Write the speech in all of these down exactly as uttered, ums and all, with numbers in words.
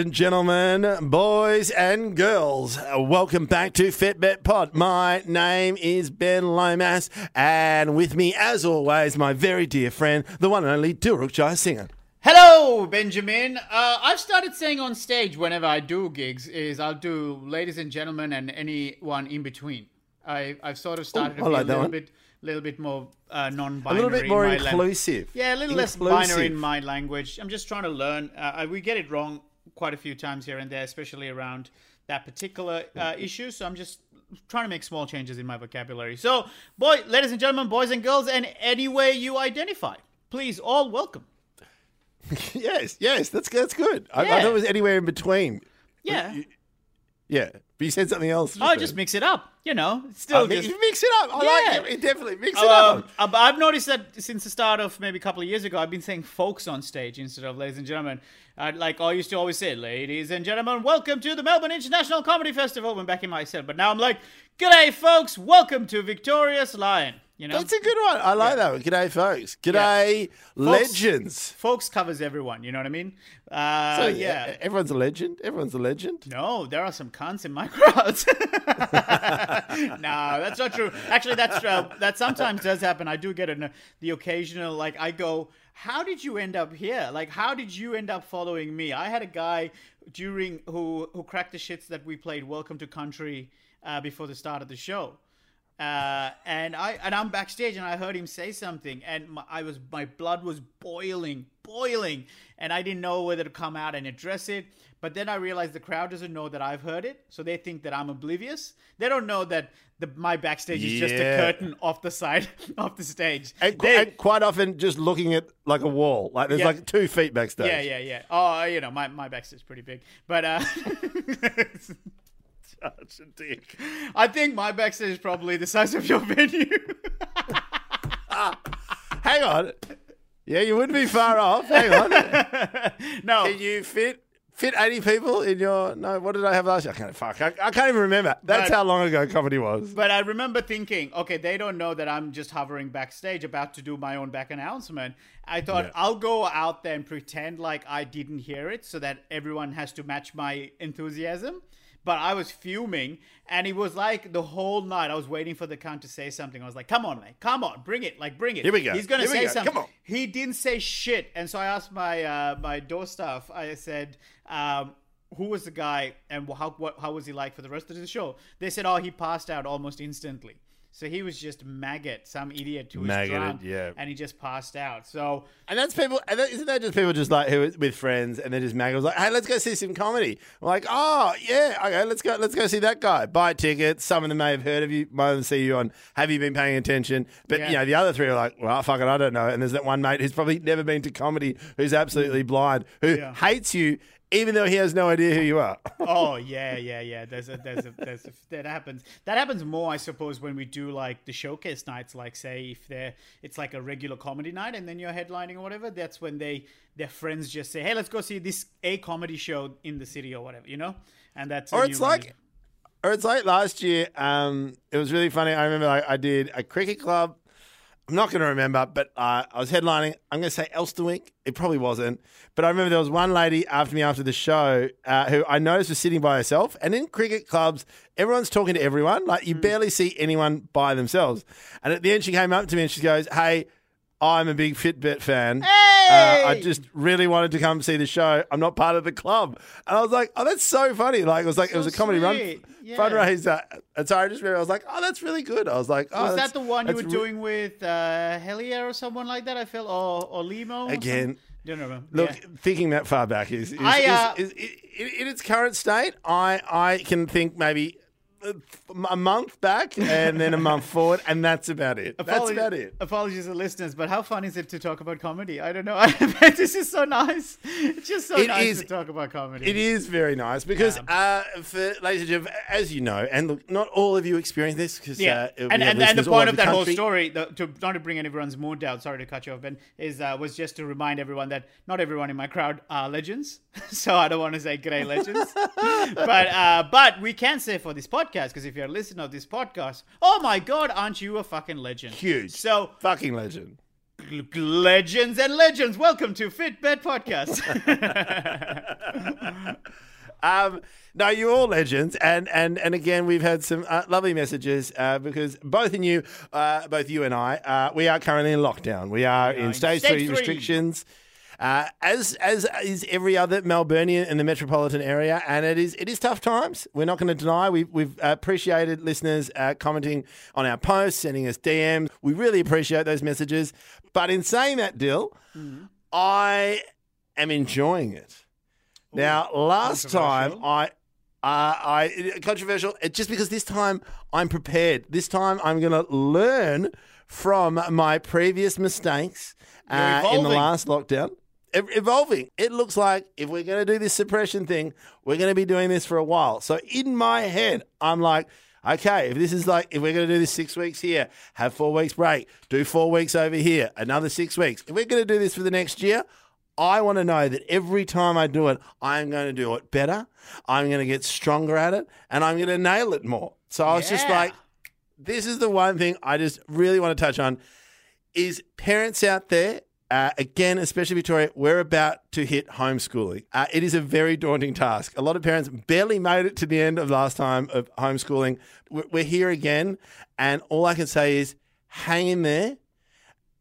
and gentlemen, boys and girls, welcome back to FitBit Pod. My name is Ben Lomas, and with me, as always, my very dear friend, the one and only Duruk Jaya Singer. Hello, Benjamin. Uh, I've started saying on stage whenever I do gigs is I'll do ladies and gentlemen and anyone in between. I, I've sort of started Ooh, to be like a little bit, little bit more uh, non-binary. A little bit more in inclusive. Lang- yeah, a little inclusive. Less binary in my language. I'm just trying to learn. Uh, we get it wrong quite a few times here and there, especially around that particular uh, issue. So I'm just trying to make small changes in my vocabulary. So, boy, ladies and gentlemen, boys and girls, and any way you identify, please, all welcome. Yes, yes, that's that's good. Yeah. I, I thought it was anywhere in between. Yeah, yeah, but you said something else. Oh, just mix it up. You know, still uh, just mix it up. I yeah. like it. Definitely mix it uh, up. I've noticed that since the start of maybe a couple of years ago, I've been saying folks on stage instead of ladies and gentlemen. I'd like I used to always say, ladies and gentlemen, welcome to the Melbourne International Comedy Festival. When back in my set, but now I'm like, g'day folks, welcome to Victorious Lion. You know? That's a good one. I like yeah. that one. G'day, folks. G'day, yeah. folks, legends. Folks covers everyone. You know what I mean? Uh, so yeah. yeah, everyone's a legend. Everyone's a legend. No, there are some cunts in my crowds. No, that's not true. Actually, that's uh, that sometimes does happen. I do get an, the occasional like I go. How did you end up here? Like, how did you end up following me? I had a guy during who who cracked the shits that we played Welcome to Country uh, before the start of the show. Uh, and I and I'm backstage, and I heard him say something, and my, I was my blood was boiling, boiling, and I didn't know whether to come out and address it. But then I realized the crowd doesn't know that I've heard it, so they think that I'm oblivious. They don't know that the, my backstage yeah. is just a curtain off the side of the stage. And, they, and quite often just looking at like a wall. Like there's yeah. like two feet backstage. Yeah, yeah, yeah. Oh, you know, my, my backstage's pretty big. But... Uh, such a dick. I think my backstage is probably the size of your venue. uh, hang on. Yeah, you wouldn't be far off. Hang on. No. Can you fit fit eighty people in your... No, what did I have last year? I can't, fuck, I, I can't even remember. That's but, how long ago comedy was. But I remember thinking, okay, they don't know that I'm just hovering backstage about to do my own back announcement. I thought yeah. I'll go out there and pretend like I didn't hear it so that everyone has to match my enthusiasm. But I was fuming, and it was like the whole night I was waiting for the cunt to say something. I was like, come on, mate. Come on. Bring it. Like, bring it. Here we go. He's going to say go. something. Come on. He didn't say shit. And so I asked my uh, my door staff, I said, um, who was the guy and how what, how was he like for the rest of the show? They said, oh, he passed out almost instantly. So he was just maggot, some idiot who was maggot, drunk, yeah. and he just passed out. So, and that's people, and that, isn't that just people just like who are with friends and they're just maggots like, hey, let's go see some comedy. I'm like, oh yeah, okay, let's go, let's go see that guy. Buy tickets. Some of them may have heard of you, might have seen you on. Have you been paying attention? But yeah. you know, the other three are like, well, fuck it, I don't know. And there's that one mate who's probably never been to comedy, who's absolutely blind, who yeah. hates you. Even though he has no idea who you are. Oh yeah, yeah, yeah. There's a, there's a, there's a, that happens. That happens more, I suppose, when we do like the showcase nights. Like, say, if they're it's like a regular comedy night, and then you're headlining or whatever. That's when they their friends just say, "Hey, let's go see this a comedy show in the city or whatever," you know. And that's or it's like, you... or it's like last year. Um, it was really funny. I remember I, I did a cricket club. I'm not going to remember, but uh, I was headlining. I'm going to say Elsterwink. It probably wasn't. But I remember there was one lady after me after the show uh, who I noticed was sitting by herself. And in cricket clubs, everyone's talking to everyone. Like you mm. barely see anyone by themselves. And at the end, she came up to me and she goes, hey, I'm a big Fitbit fan. Hey! Uh, I just really wanted to come see the show. I'm not part of the club. And I was like, oh, that's so funny. Like it was like so it was a comedy sweet. run. Yeah. Fundraiser. And so I just remember, I was like, oh, that's really good. I was like, oh, was that the one you were re- doing with uh, Hellier or someone like that? I feel, or, or Limo? Again. Or don't know. Look, yeah. thinking that far back is, is, I, uh, is, is, is, is in its current state, I, I can think maybe a month back and then a month forward, and that's about it. Apologies, that's about it. Apologies to listeners, but how fun is it to talk about comedy? I don't know. This is so nice. It's just so it nice is, to talk about comedy. It is very nice because, yeah. uh, for ladies and gentlemen, as you know, and look, not all of you experience this because, yeah, uh, and, and, and the point of that country. whole story, the, to not to bring everyone's mood down, sorry to cut you off, Ben, is uh, was just to remind everyone that not everyone in my crowd are legends, so I don't want to say grey legends, but uh, but we can say for this podcast. Because if you're a listener of this podcast, oh my God, aren't you a fucking legend? Huge. So fucking legend. Legends and legends, welcome to FitBit Podcast. um, no, you're all legends, and and and again, we've had some uh, lovely messages uh, because both in you, uh, both you and I, uh, we are currently in lockdown. We are in stage, stage three, three restrictions. Uh, as as is every other Melburnian in the metropolitan area, and it is it is tough times. We're not going to deny. We, we've appreciated listeners uh, commenting on our posts, sending us D Ms. We really appreciate those messages. But in saying that, Dill, mm-hmm. I am enjoying it. Ooh, now, last time I, uh, I controversial. Just because this time I'm prepared. This time I'm going to learn from my previous mistakes uh, in the last lockdown. Evolving. It looks like if we're going to do this suppression thing, we're going to be doing this for a while. So in my head, I'm like, okay, if this is like, if we're going to do this six weeks here, have four weeks break, do four weeks over here, another six weeks. If we're going to do this for the next year, I want to know that every time I do it, I'm going to do it better. I'm going to get stronger at it and I'm going to nail it more. So I was yeah. just like, this is the one thing I just really want to touch on is parents out there. Uh, again, especially Victoria, we're about to hit homeschooling. Uh, it is a very daunting task. A lot of parents barely made it to the end of last time of homeschooling. We're here again, and all I can say is hang in there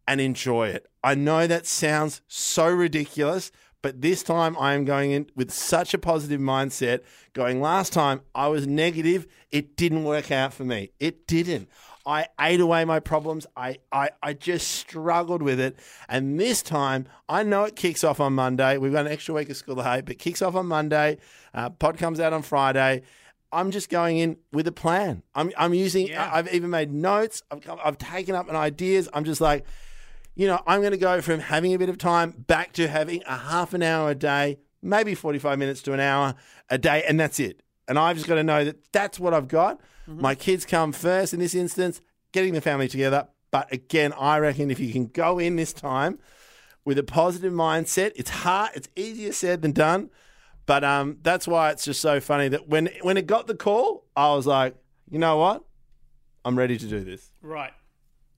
and enjoy it. I know that sounds so ridiculous, but this time I am going in with such a positive mindset. Going last time, I was negative. It didn't work out for me. It didn't. I ate away my problems. I, I, I just struggled with it. And this time, I know it kicks off on Monday. We've got an extra week of school ahead, but it kicks off on Monday. Uh, pod comes out on Friday. I'm just going in with a plan. I'm I'm using, yeah. I've even made notes. I've, I've taken up ideas. I'm just like, you know, I'm going to go from having a bit of time back to having a half an hour a day, maybe forty-five minutes to an hour a day, and that's it. And I've just got to know that that's what I've got. Mm-hmm. My kids come first in this instance, getting the family together. But again, I reckon if you can go in this time with a positive mindset, it's hard, it's easier said than done. But um, that's why it's just so funny that when, when it got the call, I was like, you know what? I'm ready to do this. Right.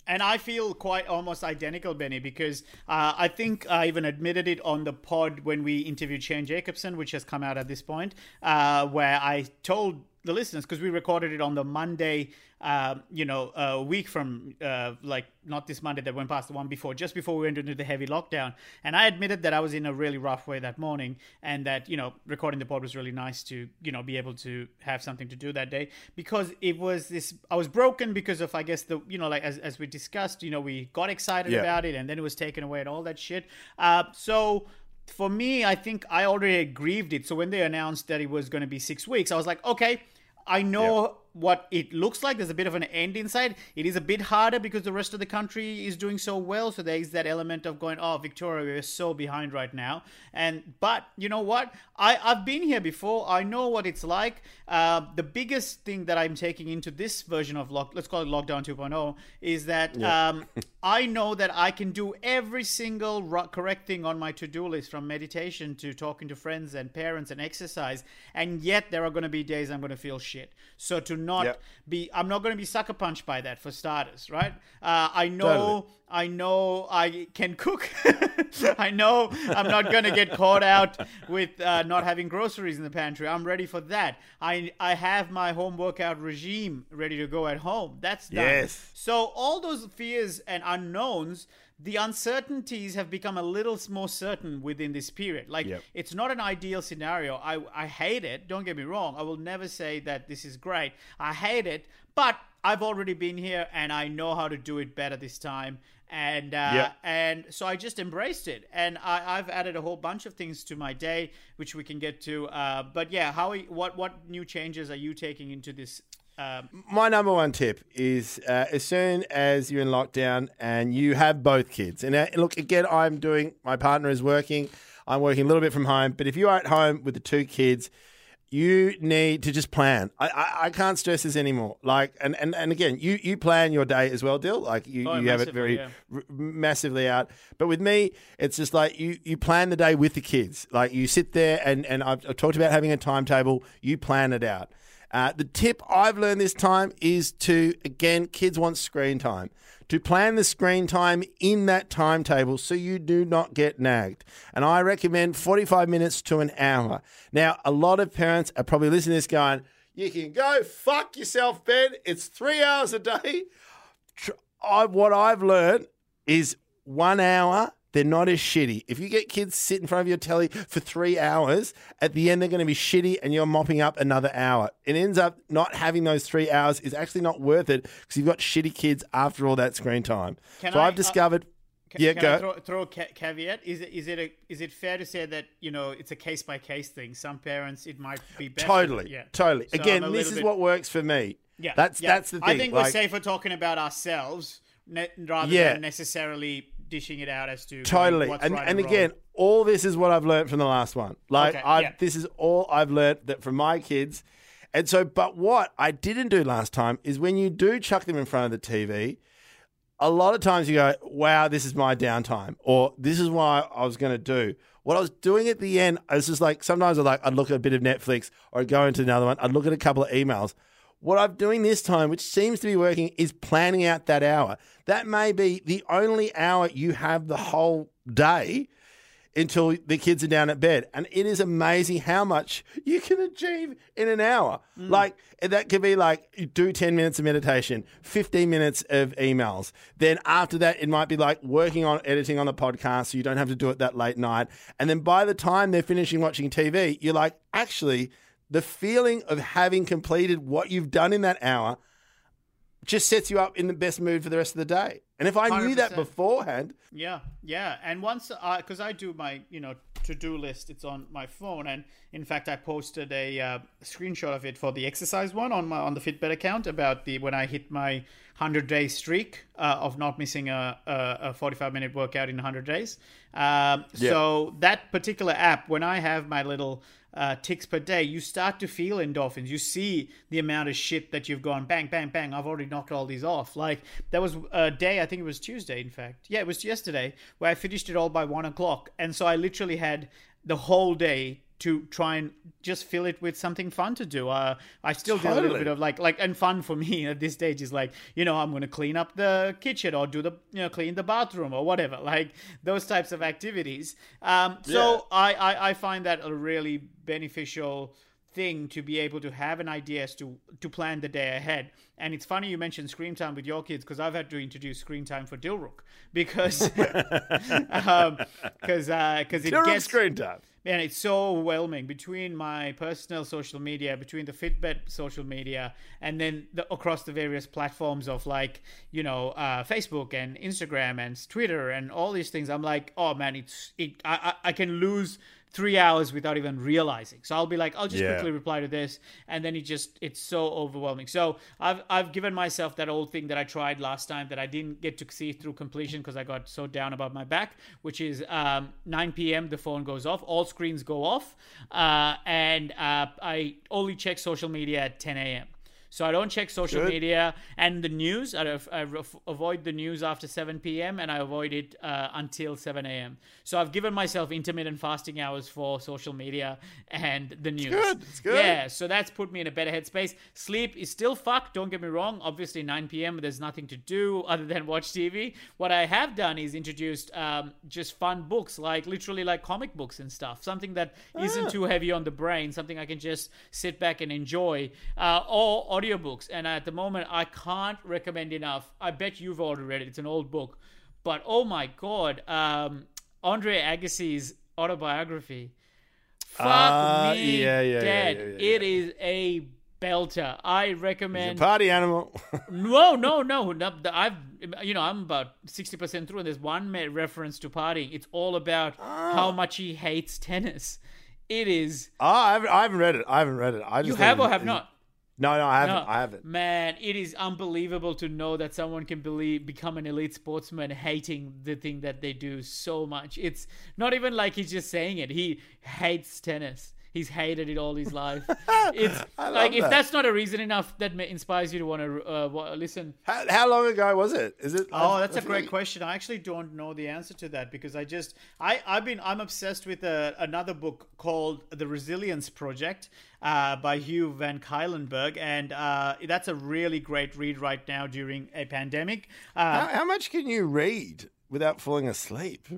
And I feel quite almost identical, Benny, because uh, I think I even admitted it on the pod when we interviewed Shane Jacobson, which has come out at this point, uh, where I told the listeners, because we recorded it on the Monday, uh, you know, a week from uh, like not this Monday that went past, the one before, just before we went into the heavy lockdown. And I admitted that I was in a really rough way that morning and that, you know, recording the pod was really nice to, you know, be able to have something to do that day because it was this, I was broken because of, I guess, the, you know, like as, as we discussed, you know, we got excited yeah. about it and then it was taken away and all that shit. Uh, so... For me, I think I already grieved it. So when they announced that it was going to be six weeks, I was like, okay, I know yep. what it looks like. There's a bit of an end inside. It is a bit harder because the rest of the country is doing so well. So there is that element of going, oh, Victoria, we're so behind right now. And but you know what? I, I've been here before. I know what it's like. Uh, the biggest thing that I'm taking into this version of, lock, let's call it Lockdown two point oh, is that yep. um, I know that I can do every single correct thing on my to-do list, from meditation to talking to friends and parents and exercise. And yet there are going to be days I'm going to feel shit. So to not yep. be, I'm not going to be sucker punched by that, for starters, right? Uh, I know, totally. I know I can cook. I know I'm not going to get caught out with uh, not having groceries in the pantry. I'm ready for that. I I have my home workout regime ready to go at home. That's done. Yes. So all those fears and unknowns, the uncertainties have become a little more certain within this period. Like yep. it's not an ideal scenario. I, I hate it. Don't get me wrong. I will never say that this is great. I hate it, but I've already been here and I know how to do it better this time. And uh, yep. and so I just embraced it. And I, I've added a whole bunch of things to my day, which we can get to. Uh, but yeah, how what what new changes are you taking into this? Um, My number one tip is uh, as soon as you're in lockdown and you have both kids, and uh, look, again, I'm doing, my partner is working, I'm working a little bit from home, but if you are at home with the two kids, you need to just plan. I, I, I can't stress this anymore. Like, and, and, and again, you, you plan your day as well, Dill. Like you, oh, you have it very yeah. r- massively out. But with me, it's just like you, you plan the day with the kids. Like you sit there and, and I've, I've talked about having a timetable. You plan it out. Uh, the tip I've learned this time is to, again, kids want screen time, to plan the screen time in that timetable so you do not get nagged. And I recommend forty-five minutes to an hour. Now, a lot of parents are probably listening to this going, you can go fuck yourself, Ben. It's three hours a day. I, what I've learned is one hour, they're not as shitty. If you get kids sit in front of your telly for three hours, at the end they're going to be shitty and you're mopping up another hour. It ends up not having those three hours is actually not worth it because you've got shitty kids after all that screen time. Can so I, I've discovered... Uh, can yeah, can go. I throw, throw a ca- caveat? Is it, is, it a, is it fair to say that, you know, it's a case-by-case thing? Some parents, it might be better. Totally, yeah. totally. So Again, this is bit... what works for me. Yeah, that's, yeah. that's the thing. I think like, we're safer talking about ourselves ne- rather yeah. than necessarily... dishing it out as to totally what's and, right and, and again wrong. All this is what I've learned from the last one like okay, I yeah. this is all I've learned that from my kids. And so but what I didn't do last time is when you do chuck them in front of the T V, a lot of times you go, wow, this is my downtime, or this is why I was going to do what I was doing at the end. I was just like, sometimes I like I'd look at a bit of Netflix or I'd go into another one, I'd look at a couple of emails. What I'm doing this time, which seems to be working, is planning out that hour. That may be the only hour you have the whole day until the kids are down at bed. And it is amazing how much you can achieve in an hour. Mm. Like, that could be like, do ten minutes of meditation, fifteen minutes of emails. Then after that, it might be like working on editing on the podcast so you don't have to do it that late night. And then by the time they're finishing watching T V, you're like, actually... the feeling of having completed what you've done in that hour just sets you up in the best mood for the rest of the day. And if I one hundred percent knew that beforehand. Yeah, yeah. And once I, because I do my, you know, to-do list, it's on my phone. And in fact, I posted a uh, screenshot of it for the exercise one on my on the Fitbit account about the when I hit my one hundred day streak uh, of not missing a, a, a forty-five minute workout in one hundred days. Um, yeah. So that particular app, when I have my little... Uh, ticks per day, you start to feel endorphins. You see the amount of shit that you've gone bang, bang, bang. I've already knocked all these off. Like there was a day, I think it was Tuesday, in fact. Yeah, it was yesterday where I finished it all by one o'clock. And so I literally had the whole day to try and just fill it with something fun to do. Uh, I still totally. do a little bit of like, like, and fun for me at this stage is like, you know, I'm going to clean up the kitchen or do the, you know, clean the bathroom or whatever, like those types of activities. Um, so yeah. I, I, I find that a really beneficial thing to be able to have an idea as to, to plan the day ahead. And it's funny you mentioned screen time with your kids because I've had to introduce screen time for Dilruk because, um, cause, uh, cause it Dilruk gets screen time. Man, it's so overwhelming between my personal social media, between the Fitbit social media, and then the, across the various platforms of like, you know, uh, Facebook and Instagram and Twitter and all these things. I'm like, oh man, it's it. I, I can lose three hours without even realizing. So I'll be like, I'll just yeah. quickly reply to this, and then it just it's so overwhelming. So I've I've given myself that old thing that I tried last time that I didn't get to see through completion because I got so down about my back, which is um, nine p.m. the phone goes off. Also, screens go off uh, and uh, I only check social media at ten a.m. So I don't check social Good. media and the news. I, I avoid the news after seven p.m. and I avoid it uh, until seven a.m. So I've given myself intermittent fasting hours for social media and the news. It's good. It's good. Yeah, so that's put me in a better headspace. Sleep is still fucked, don't get me wrong. Obviously, nine p.m. there's nothing to do other than watch T V. What I have done is introduced um, just fun books, like literally like comic books and stuff, something that ah. isn't too heavy on the brain, something I can just sit back and enjoy. Uh, or, or audiobooks. And at the moment, I can't recommend enough. I bet you've already read it. It's an old book. But oh my God, um, Andre Agassi's autobiography. Fuck uh, me yeah, yeah, dead. Yeah, yeah, yeah, yeah. It is a belter. I recommend... He's a party animal. no, no, no. I've, you know, I'm about sixty percent through and there's one reference to partying. It's all about oh. how much he hates tennis. It is... Oh, I haven't, I haven't read it. I haven't read it. I just you have or have not? No, no, I haven't. No. I haven't. Man, it is unbelievable to know that someone can believe, become an elite sportsman hating the thing that they do so much. It's not even like he's just saying it. He hates tennis. He's hated it all his life. It's like, that. If that's not a reason enough that inspires you to want to uh, listen. How, how long ago was it? Is it? Oh, that's a great question. I actually don't know the answer to that because I just I I've been I'm obsessed with a, another book called The Resilience Project uh, by Hugh Van Cuylenburg, and uh, that's a really great read right now during a pandemic. Uh, how, how much can you read without falling asleep?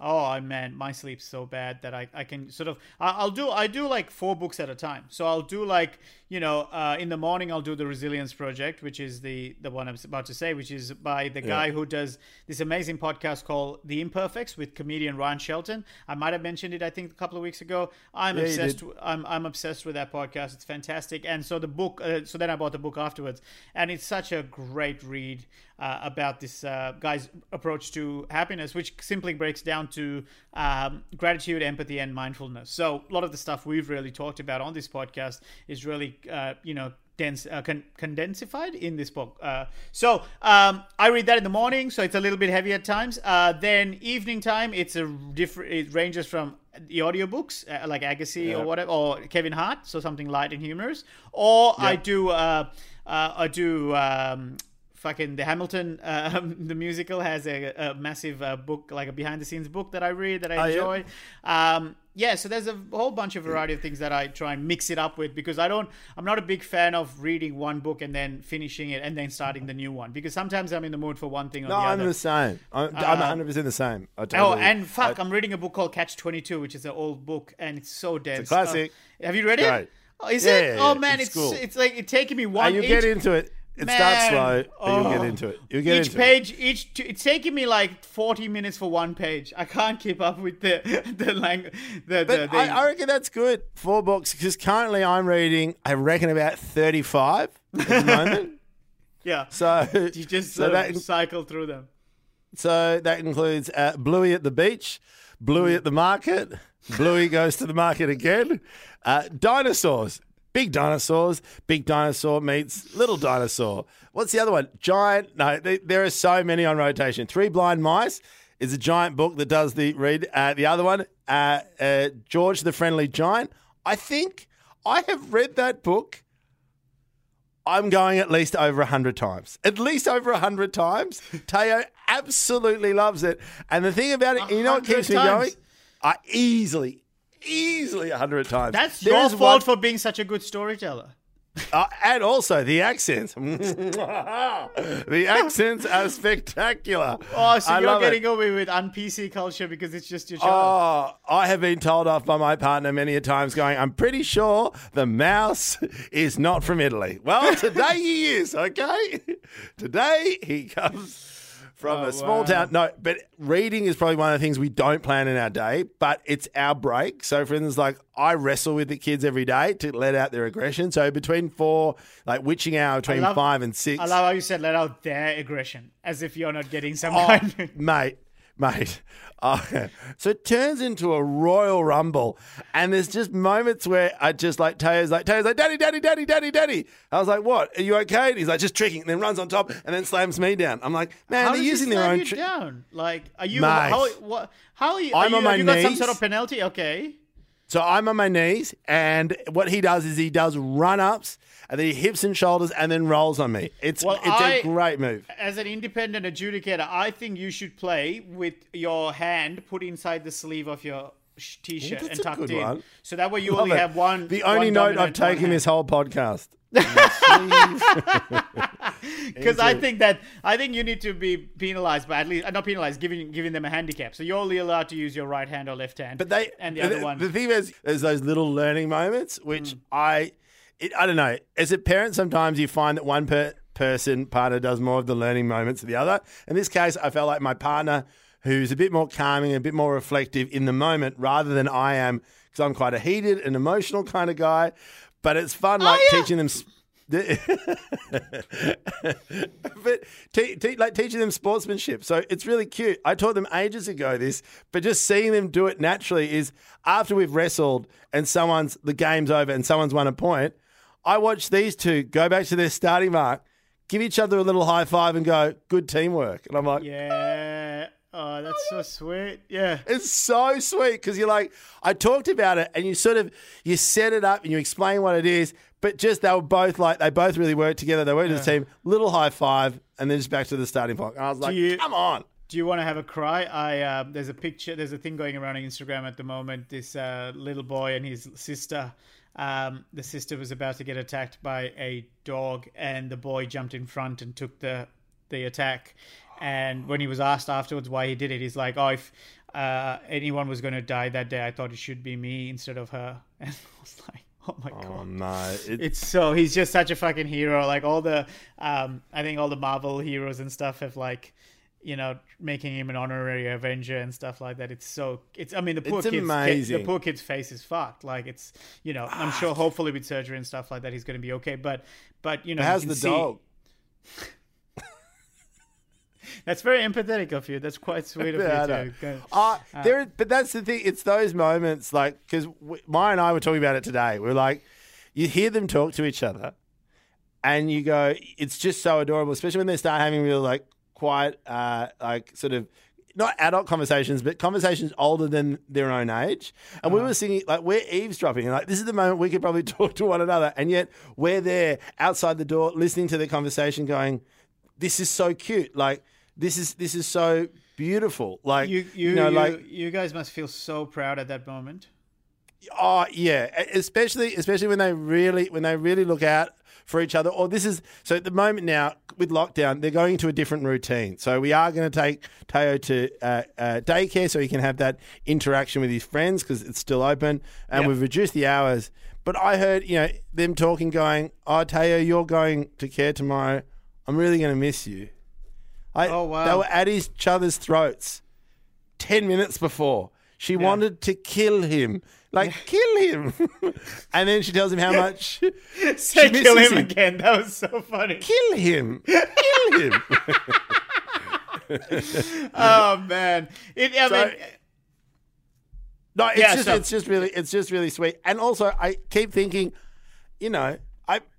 Oh man, my sleep's so bad that I, I can sort of, I'll do, I do like four books at a time. So I'll do like, you know, uh, in the morning, I'll do The Resilience Project, which is the, the one I'm about to say, which is by the guy yeah. who does this amazing podcast called The Imperfects with comedian Ryan Shelton. I might've mentioned it, I think a couple of weeks ago. I'm yeah, obsessed. With, I'm, I'm obsessed with that podcast. It's fantastic. And so the book, uh, so then I bought the book afterwards, and it's such a great read uh, about this uh, guy's approach to happiness, which simply breaks down to um, gratitude, empathy, and mindfulness. So a lot of the stuff we've really talked about on this podcast is really, uh, you know, dense, uh, con- condensified in this book. Uh, so um, I read that in the morning, so it's a little bit heavy at times. Uh, then evening time, it's a different. It ranges from the audiobooks, uh, like Agassi yep. or whatever, or Kevin Hart, so something light and humorous. Or yep. I do, uh, uh, I do. Um, Fucking the Hamilton, uh, the musical has a, a massive uh, book, like a behind-the-scenes book that I read that I enjoy. Oh, yeah. Um, yeah, so there's a whole bunch of variety of things that I try and mix it up with because I don't, I'm not a big fan of reading one book and then finishing it and then starting the new one because sometimes I'm in the mood for one thing or no, the other. No, I'm the same. I'm, I'm uh, one hundred percent the same. I totally, oh, and fuck, I, I'm reading a book called Catch twenty-two, which is an old book and it's so dense. It's a classic. Uh, have you read it? Right. Oh, is yeah, it? Yeah, oh man, it's cool. it's, it's like it's taking me one. You each. get into it. It Man. starts slow, but oh. you'll get into it. You'll get each into page, it. Each page, it's taking me like forty minutes for one page. I can't keep up with the the language. The, but the, the, I, I reckon that's good. Four books, because currently I'm reading, I reckon about thirty-five at the moment. yeah. So you just so that, cycle through them. So that includes uh, Bluey at the Beach, Bluey mm. at the Market, Bluey Goes to the Market Again, uh, Dinosaurs. Big dinosaurs, big dinosaur meets little dinosaur. What's the other one? Giant, no, they, there are so many on rotation. Three Blind Mice is a giant book that does the read. Uh, the other one, uh, uh, George the Friendly Giant. I think I have read that book. I'm going at least over one hundred times. At least over one hundred times. Teo absolutely loves it. And the thing about it, you know what keeps me going? I easily, Easily a hundred times. That's there your fault one... for being such a good storyteller. Uh, and also the accents. The accents are spectacular. Oh, so I you're getting it. away with un-P C culture because it's just your child. Oh, I have been told off by my partner many a times going, I'm pretty sure the mouse is not from Italy. Well, today he is, okay? Today he comes... From oh, a small wow. town. No, but reading is probably one of the things we don't plan in our day, but it's our break. So, for instance, like I wrestle with the kids every day to let out their aggression. So between four, like witching hour between love, five and six. I love how you said let out their aggression as if you're not getting some kind. Oh, mate, mate. Oh, so it turns into a royal rumble. And there's just moments where I just like, Teo's like, Teo's like, daddy, daddy, daddy, daddy, daddy. I was like, what? Are you okay? And he's like, just tricking. And then runs on top and then slams me down. I'm like, man, how they're using their own trick. Like, are you, how, what, how are you, are I'm you, on my have you knees. got some sort of penalty? Okay. So I'm on my knees, and what he does is he does run-ups, and then he hips and shoulders, and then rolls on me. It's well, it's I, a great move. As an independent adjudicator, I think you should play with your hand put inside the sleeve of your T-shirt That's and tucked in. One. So that way you Love only it. have one. The only one note I've taken this whole podcast. Because I think that I think you need to be penalized, but at least not penalized, giving giving them a handicap. So you're only allowed to use your right hand or left hand. But they and the other the, one. The thing is, there's those little learning moments, which mm. I, it, I don't know. As a parent, sometimes you find that one per, person partner does more of the learning moments than the other. In this case, I felt like my partner, who's a bit more calming, a bit more reflective in the moment, rather than I am, because I'm quite a heated and emotional kind of guy. But it's fun, like oh, yeah. teaching them. Sp- but te- te- like teaching them sportsmanship, so it's really cute. I taught them ages ago this, but just seeing them do it naturally is after we've wrestled and someone's the game's over and someone's won a point. I watch these two go back to their starting mark, give each other a little high five, and go, "Good teamwork." And I'm like, "Yeah." Oh, that's so sweet. Yeah. It's so sweet because you're like, I talked about it and you sort of, you set it up and you explain what it is, but just they were both like, they both really worked together. They worked yeah. as a team, little high five, and then just back to the starting block. And I was like, you, come on. Do you want to have a cry? I uh, There's a picture, there's a thing going around on Instagram at the moment, this uh, little boy and his sister. Um, the sister was about to get attacked by a dog and the boy jumped in front and took the the attack. And when he was asked afterwards why he did it, he's like, oh, if uh, anyone was going to die that day, I thought it should be me instead of her. And I was like, oh, my oh, God. No. It... It's so, he's just such a fucking hero. Like all the, um, I think all the Marvel heroes and stuff have like, you know, making him an honorary Avenger and stuff like that. It's so, it's, I mean, the poor, kid's, kid, the poor kid's face is fucked. Like it's, you know, I'm sure hopefully with surgery and stuff like that, he's going to be okay. But, but you know. How's you the see... dog? That's very empathetic of you. That's quite sweet of yeah, you too. Uh, uh, there, but that's the thing. It's those moments, like, because Maya and I were talking about it today. We're like, you hear them talk to each other, and you go, it's just so adorable, especially when they start having real, like, quiet, uh, like, sort of not adult conversations, but conversations older than their own age. And uh-huh. we were singing, like, we're eavesdropping. And, like, this is the moment we could probably talk to one another, and yet we're there outside the door listening to the conversation, going, "This is so cute." Like. This is this is so beautiful. Like you, you, you know, you, like you guys must feel so proud at that moment. Oh yeah, especially especially when they really when they really look out for each other. Or this is so at the moment now with lockdown, they're going to a different routine. So we are going to take Teo to uh, uh, daycare so he can have that interaction with his friends because it's still open, and yep. we've reduced the hours. But I heard you know them talking, going, "Oh Teo, you're going to care tomorrow. I'm really going to miss you." I, oh, wow. They were at each other's throats ten minutes before. She yeah. wanted to kill him. Like, yeah. kill him. And then she tells him how much. Say kill him, him again. That was so funny. Kill him. Kill him. Oh, man. It, I so, mean, no, it's, yeah, just, so. it's, just really, it's just really sweet. And also, I keep thinking, you know,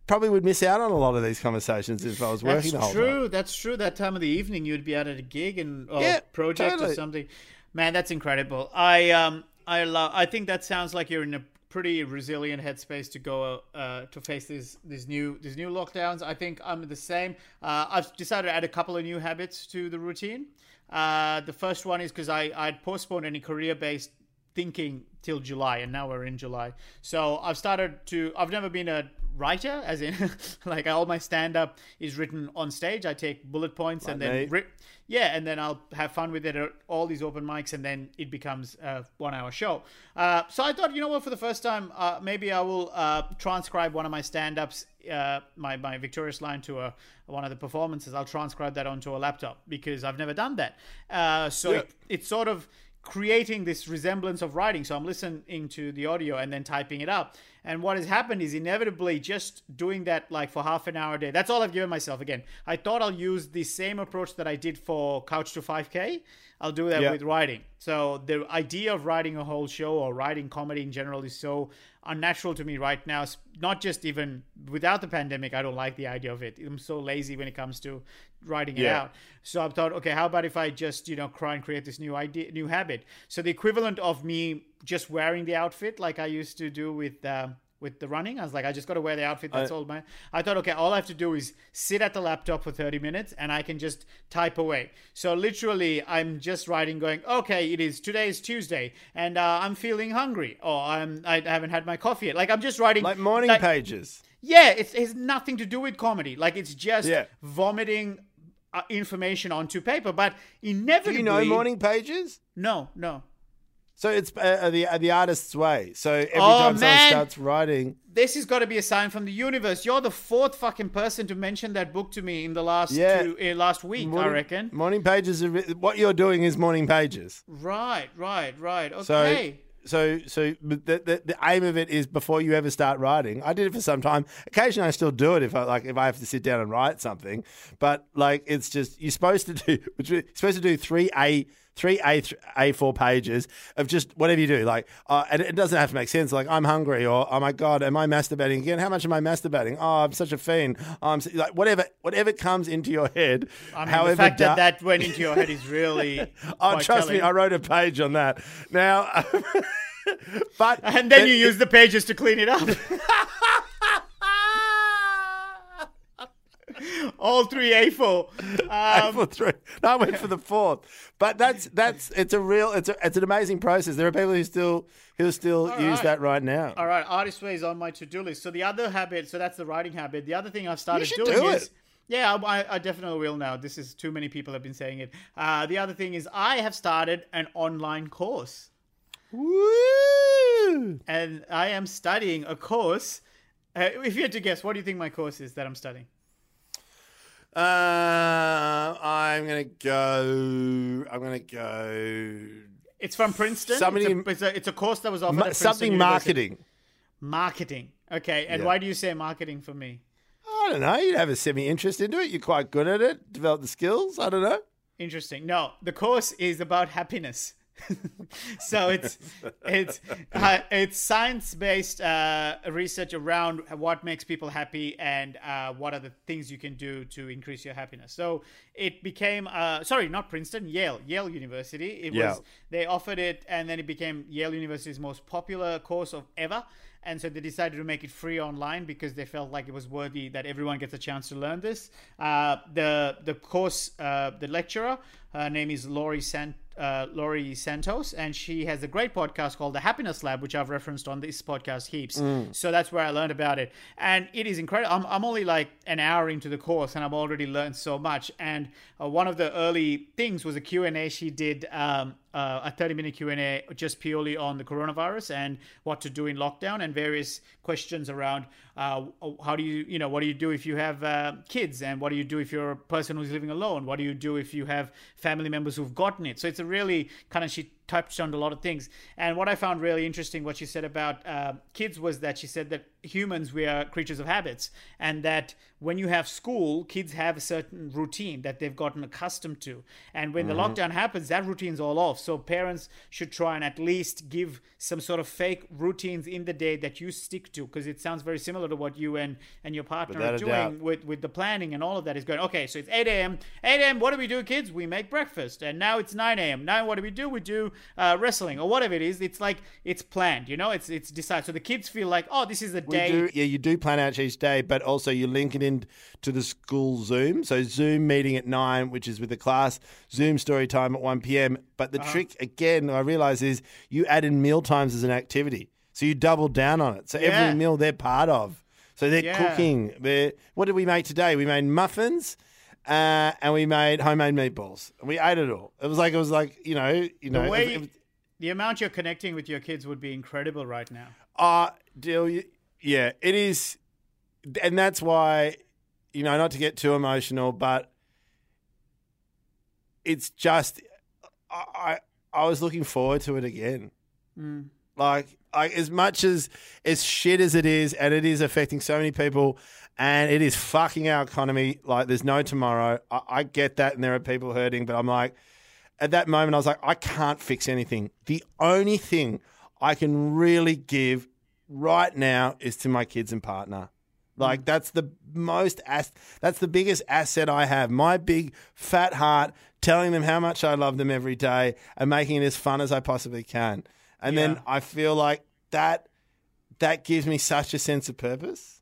probably would miss out on a lot of these conversations if I was working the whole time. That's true. That's true. That time of the evening, you'd be out at a gig and or yeah, project totally. or something. Man, that's incredible. I um, I love. I think that sounds like you're in a pretty resilient headspace to go uh, to face these these new these new lockdowns. I think I'm the same. Uh, I've decided to add a couple of new habits to the routine. Uh, the first one is because I I'd postponed any career based thinking till July, and now we're in July. So I've started to. I've never been a writer, as in like all my stand-up is written on stage. I take bullet points my and then ri- yeah and then I'll have fun with it at all these open mics, and then it becomes a one-hour show. Uh so I thought, you know what, for the first time uh maybe I will uh transcribe one of my stand-ups, uh my my Victorious Lion, to a one of the performances. I'll transcribe that onto a laptop because I've never done that. Uh so yeah. it, it's sort of creating this resemblance of writing. So I'm listening to the audio and then typing it up. And what has happened is inevitably just doing that like for half an hour a day. That's all I've given myself. Again, I thought I'll use the same approach that I did for Couch to five K. I'll do that yeah. with writing. So the idea of writing a whole show or writing comedy in general is so unnatural to me right now. Not just even without the pandemic, I don't like the idea of it. I'm so lazy when it comes to writing yeah. it out. So I thought, okay, how about if I just, you know, try and create this new idea, new habit? So the equivalent of me just wearing the outfit like I used to do with uh, with the running. I was like, I just got to wear the outfit. That's I, all my... I thought, okay, all I have to do is sit at the laptop for thirty minutes and I can just type away. So literally, I'm just writing going, okay, it is... Today is Tuesday and uh, I'm feeling hungry, or I'm, I haven't had my coffee yet. Like, I'm just writing... Like morning like, pages. Yeah, it's, it has nothing to do with comedy. Like, it's just yeah. vomiting uh, information onto paper. But inevitably... Do you know morning pages? No, no. So it's uh, the uh, the artist's way. So every oh, time man. someone starts writing... This has got to be a sign from the universe. You're the fourth fucking person to mention that book to me in the last yeah. two, uh, last week, morning, I reckon. Morning pages. Are, what you're doing is morning pages. Right, right, right. Okay. So, so, so the, the the aim of it is before you ever start writing. I did it for some time. Occasionally, I still do it if I like if I have to sit down and write something. But like, it's just you're supposed to do. You're supposed to do three a. three A A4 pages of just whatever you do. Like, uh, and it doesn't have to make sense. Like, I'm hungry, or, oh my God, am I masturbating again? How much am I masturbating? Oh, I'm such a fiend. Oh, I'm so, like, whatever, whatever comes into your head. I mean, however the fact da- that that went into your head is really oh, trust telling. me, I wrote a page on that. Now, um, but and then it, you use the pages to clean it up. All three A four. Um, A four three. No, I went for the fourth. But that's that's it's a real it's a, it's an amazing process. There are people who still who still use right. that right now. All right, Artist Way is on my to-do list. So the other habit, so that's the writing habit. The other thing I've started doing do is it. Yeah, I, I definitely will now. This is too many people have been saying it. Uh, the other thing is I have started an online course. Woo! And I am studying a course. Uh, if you had to guess, what do you think my course is that I'm studying? Uh, I'm gonna go. I'm gonna go. It's from Princeton. Somebody, it's, a, it's, a, it's a course that was offered. Ma- at something marketing. Marketing. Okay, and yeah. Why do you say marketing for me? I don't know. You have a semi-interest into it. You're quite good at it. Develop the skills. I don't know. Interesting. No, the course is about happiness. So it's it's uh, it's science-based uh, research around what makes people happy and uh, what are the things you can do to increase your happiness. So it became uh, sorry, not Princeton, Yale, Yale University. It yeah. was they offered it, and then it became Yale University's most popular course of ever. And so they decided to make it free online because they felt like it was worthy that everyone gets a chance to learn this. Uh, the the course uh, the lecturer, her name is Laurie Santos. Uh, Laurie Santos, and she has a great podcast called The Happiness Lab, which I've referenced on this podcast heaps. Mm. So that's where I learned about it. And it is incredible. I'm, I'm only like an hour into the course and I've already learned so much. And uh, one of the early things was a Q and A she did, um, uh, a thirty minute Q and A just purely on the coronavirus and what to do in lockdown and various questions around uh, how do you, you know, what do you do if you have uh, kids, and what do you do if you're a person who's living alone? What do you do if you have family members who've gotten it? So it's a really kind of, she touched on a lot of things. And what I found really interesting, what she said about uh, kids, was that she said that humans, we are creatures of habits, and that when you have school, kids have a certain routine that they've gotten accustomed to. And when mm-hmm. the lockdown happens, that routine's all off. So parents should try and at least give some sort of fake routines in the day that you stick to, because it sounds very similar to what you and, and your partner are doing with, with the planning and all of that. Is going, okay, so it's eight a.m. eight a.m. what do we do, kids? We make breakfast. And now it's nine a.m. Now what do we do? We do uh, wrestling, or whatever it is. It's like, it's planned, you know, it's it's decided. So the kids feel like, oh, this is the we day. Do, yeah, you do plan out each day, but also you link it in to the school Zoom. So Zoom meeting at nine, which is with the class, Zoom story time at one p.m. But the uh-huh. trick, again, I realize, is you add in meal times as an activity. So you double down on it. So yeah. every meal they're part of. So they're yeah. cooking. They're, what did we make today? We made muffins. Uh, and we made homemade meatballs. We ate it all. It was like, it was like, you know, you know, the, way, it, it was, the amount you're connecting with your kids would be incredible right now. Uh, deal. Yeah, it is. And that's why, you know, not to get too emotional, but it's just, I, I, I was looking forward to it again. Mm. Like, like as much as, as shit as it is, and it is affecting so many people, and it is fucking our economy. Like, there's no tomorrow. I, I get that, and there are people hurting, but I'm like, at that moment, I was like, I can't fix anything. The only thing I can really give right now is to my kids and partner. Like, that's the most, as- that's the biggest asset I have. My big fat heart, telling them how much I love them every day and making it as fun as I possibly can. And yeah. then I feel like that that gives me such a sense of purpose.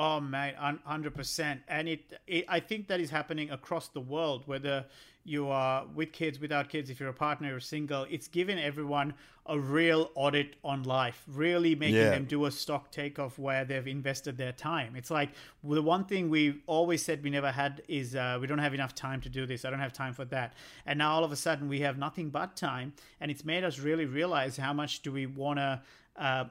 Oh, mate, one hundred percent. And it, it, I think that is happening across the world, whether you are with kids, without kids, if you're a partner or single. It's given everyone a real audit on life, really making yeah. them do a stock take of where they've invested their time. It's like, well, the one thing we always said we never had is uh, we don't have enough time to do this. I don't have time for that. And now all of a sudden we have nothing but time. And it's made us really realize how much do we want to uh,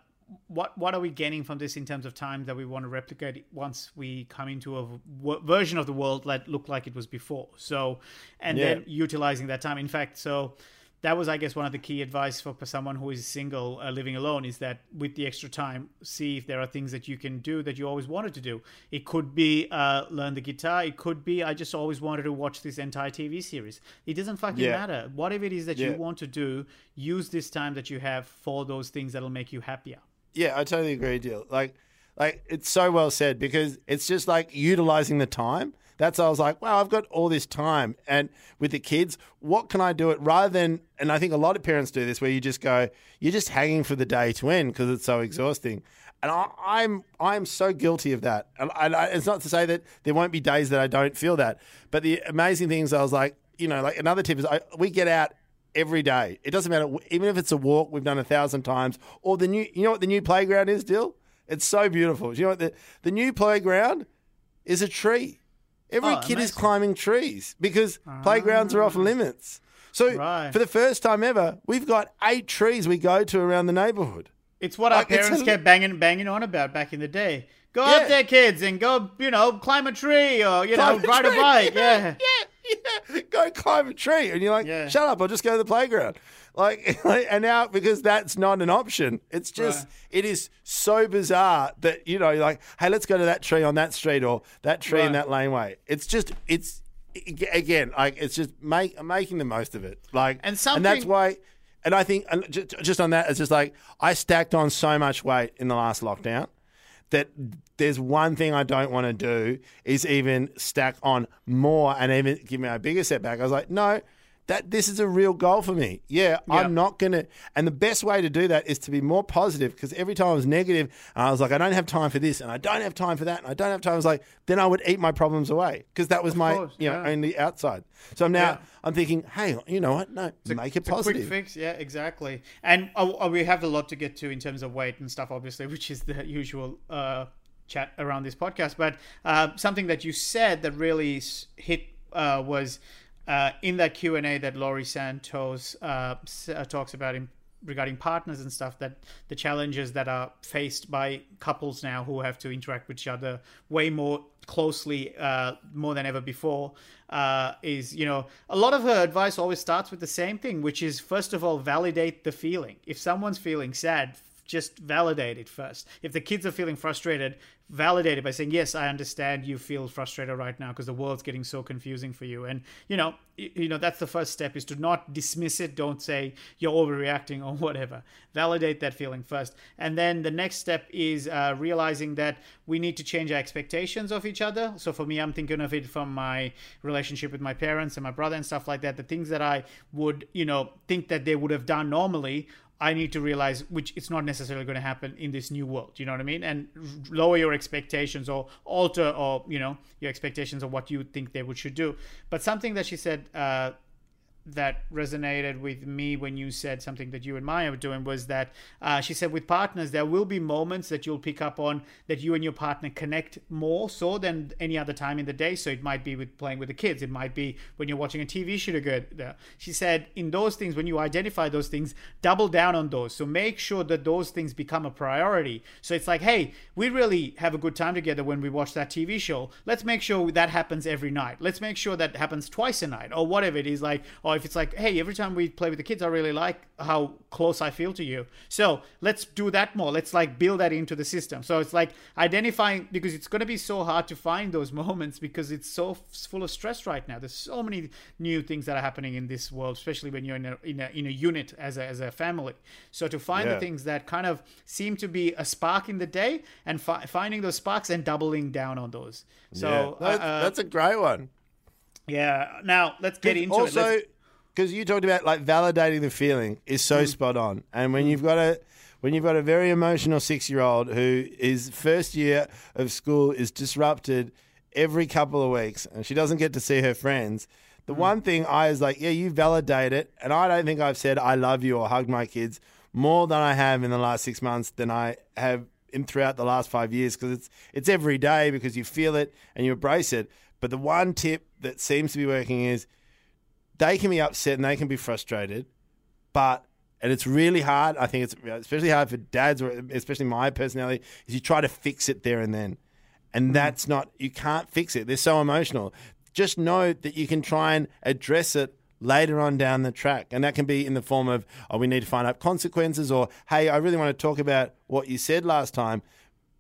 What what are we gaining from this in terms of time that we want to replicate once we come into a w- version of the world that looked like it was before? So, and yeah. then utilizing that time. In fact, so that was, I guess, one of the key advice for someone who is single, uh, living alone, is that with the extra time, see if there are things that you can do that you always wanted to do. It could be uh, learn the guitar. It could be, I just always wanted to watch this entire T V series. It doesn't fucking yeah. matter. Whatever it is that yeah. you want to do, use this time that you have for those things that'll make you happier. Yeah, I totally agree, Dil. Like, like it's so well said, because it's just like utilizing the time. That's I was like, wow, I've got all this time. And with the kids, what can I do it rather than, and I think a lot of parents do this, where you just go, you're just hanging for the day to end because it's so exhausting. And I, I'm I'm so guilty of that. And I, it's not to say that there won't be days that I don't feel that. But the amazing thing is I was like, you know, like another tip is I, we get out every day. It doesn't matter, even if it's a walk we've done a thousand times. Or the new, you know what the new playground is, Dil? It's so beautiful. You know what the, the new playground is? A tree. Every oh, kid amazing. is climbing trees because ah. playgrounds are off limits. So right. for the first time ever, we've got eight trees we go to around the neighbourhood. It's what like, our parents kept banging banging on about back in the day. Go yeah. out there, kids, and go, you know, climb a tree or, you climb know, a ride tree. a bike. Yeah. yeah, yeah, Go climb a tree. And you're like, yeah. shut up, I'll just go to the playground. Like, and now, because that's not an option. It's just, right. it is so bizarre that, you know, you're like, hey, let's go to that tree on that street or that tree right. in that laneway. It's just, it's, again, like, it's just make, making the most of it. Like, and, something- and that's why, and I think, and just, just on that, it's just like, I stacked on so much weight in the last lockdown that there's one thing I don't want to do is even stack on more and even give me a bigger setback. I was like, no. That this is a real goal for me. Yeah, yeah. I'm not going to. And the best way to do that is to be more positive, because every time I was negative, and I was like, I don't have time for this and I don't have time for that and I don't have time. I was like, then I would eat my problems away, because that was of my course, you know, yeah. only outside. So now yeah. I'm thinking, hey, you know what? No, it's make a, it it's positive. A quick fix. Yeah, exactly. And uh, we have a lot to get to in terms of weight and stuff, obviously, which is the usual uh, chat around this podcast. But uh, something that you said that really hit uh, was... Uh, in that Q and A that Laurie Santos uh, talks about in, regarding partners and stuff, that the challenges that are faced by couples now who have to interact with each other way more closely, uh, more than ever before, uh, is, you know, a lot of her advice always starts with the same thing, which is, first of all, validate the feeling. If someone's feeling sad, just validate it first. If the kids are feeling frustrated, validate it by saying, yes, I understand you feel frustrated right now because the world's getting so confusing for you. And, you know, you know, that's the first step, is to not dismiss it. Don't say you're overreacting or whatever. Validate that feeling first. And then the next step is uh, realizing that we need to change our expectations of each other. So for me, I'm thinking of it from my relationship with my parents and my brother and stuff like that. The things that I would, you know, think that they would have done normally, I need to realize which it's not necessarily going to happen in this new world. You know what I mean? And lower your expectations or alter or, you know, your expectations of what you think they should do. But something that she said uh, that resonated with me when you said something that you and Maya were doing was that uh, she said with partners, there will be moments that you'll pick up on that you and your partner connect more so than any other time in the day. So it might be with playing with the kids. It might be when you're watching a T V show together. She said in those things, when you identify those things, double down on those. So make sure that those things become a priority. So it's like, hey, we really have a good time together when we watch that T V show. Let's make sure that happens every night. Let's make sure that happens twice a night, or whatever it is, like, or if it's like, hey, every time we play with the kids, I really like how close I feel to you. So let's do that more. Let's like build that into the system. So it's like identifying, because it's going to be so hard to find those moments because it's so full of stress right now. There's so many new things that are happening in this world, especially when you're in a in a, in a unit as a, as a family. So to find yeah. the things that kind of seem to be a spark in the day, and fi- finding those sparks and doubling down on those. So yeah. that's, uh, that's a great one. Yeah. Now let's get into also, it. Also, because you talked about like validating the feeling is so mm. spot on, and when mm. you've got a when you've got a very emotional six-year-old who is first year of school is disrupted every couple of weeks, and she doesn't get to see her friends. The mm. one thing I is like, yeah, you validate it, and I don't think I've said I love you or hugged my kids more than I have in the last six months than I have in throughout the last five years because it's it's every day because you feel it and you embrace it. But the one tip that seems to be working is, they can be upset and they can be frustrated, but and it's really hard. I think it's especially hard for dads, or especially my personality, is you try to fix it there and then, and that's not you can't fix it. They're so emotional. Just know that you can try and address it later on down the track. And that can be in the form of, oh, we need to find out consequences, or, hey, I really want to talk about what you said last time.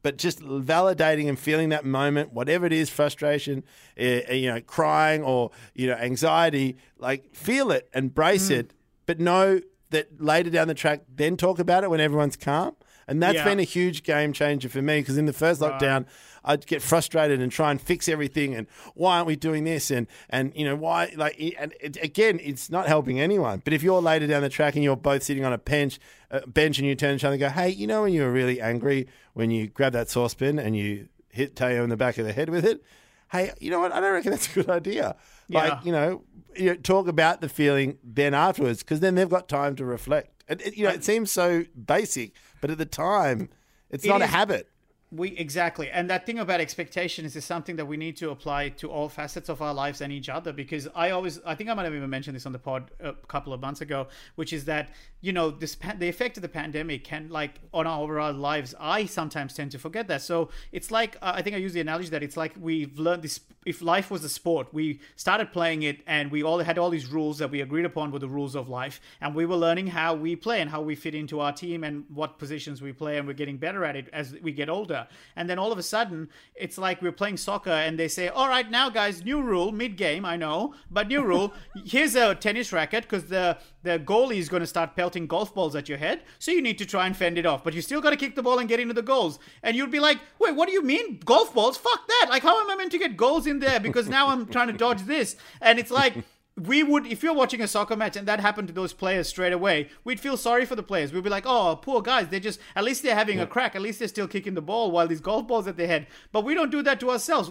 But just validating and feeling that moment, whatever it is, frustration, you know, crying or, you know, anxiety, like feel it, embrace mm. it, but know that later down the track, then talk about it when everyone's calm. And that's yeah. been a huge game changer for me, because in the first right. lockdown, I'd get frustrated and try and fix everything, and why aren't we doing this, and and you know why, like, and it, again, it's not helping anyone. But if you're later down the track and you're both sitting on a bench, uh, bench, and you turn each other and go, hey, you know when you were really angry, when you grab that saucepan and you hit Tayo in the back of the head with it, hey, you know what, I don't reckon that's a good idea. Yeah. Like, you know, you know, talk about the feeling then afterwards, because then they've got time to reflect. It, it, you know, it seems so basic, but at the time, it's it not is, a habit. We exactly, and that thing about expectations is something that we need to apply to all facets of our lives and each other. Because I always, I think I might have even mentioned this on the pod a couple of months ago, which is that, you know, this the effect of the pandemic can, like, on our overall lives. I sometimes tend to forget that. So it's like, uh, I think I use the analogy that it's like we've learned this. If life was a sport, we started playing it and we all had all these rules that we agreed upon were the rules of life, and we were learning how we play and how we fit into our team and what positions we play, and we're getting better at it as we get older. And then all of a sudden, it's like we're playing soccer and they say, all right, now guys, new rule, mid-game, I know, but new rule, here's a tennis racket because the, the goalie is going to start pelting golf balls at your head, so you need to try and fend it off, but you still got to kick the ball and get into the goals. And you'd be like, wait, what do you mean? Golf balls? Fuck that. Like, how am I meant to get goals in there, because now I'm trying to dodge this? And it's like, we would, if you're watching a soccer match and that happened to those players straight away, we'd feel sorry for the players. We'd be like, oh, poor guys, they're just, at least they're having yeah. a crack, at least they're still kicking the ball while these golf balls at their head. But we don't do that to ourselves.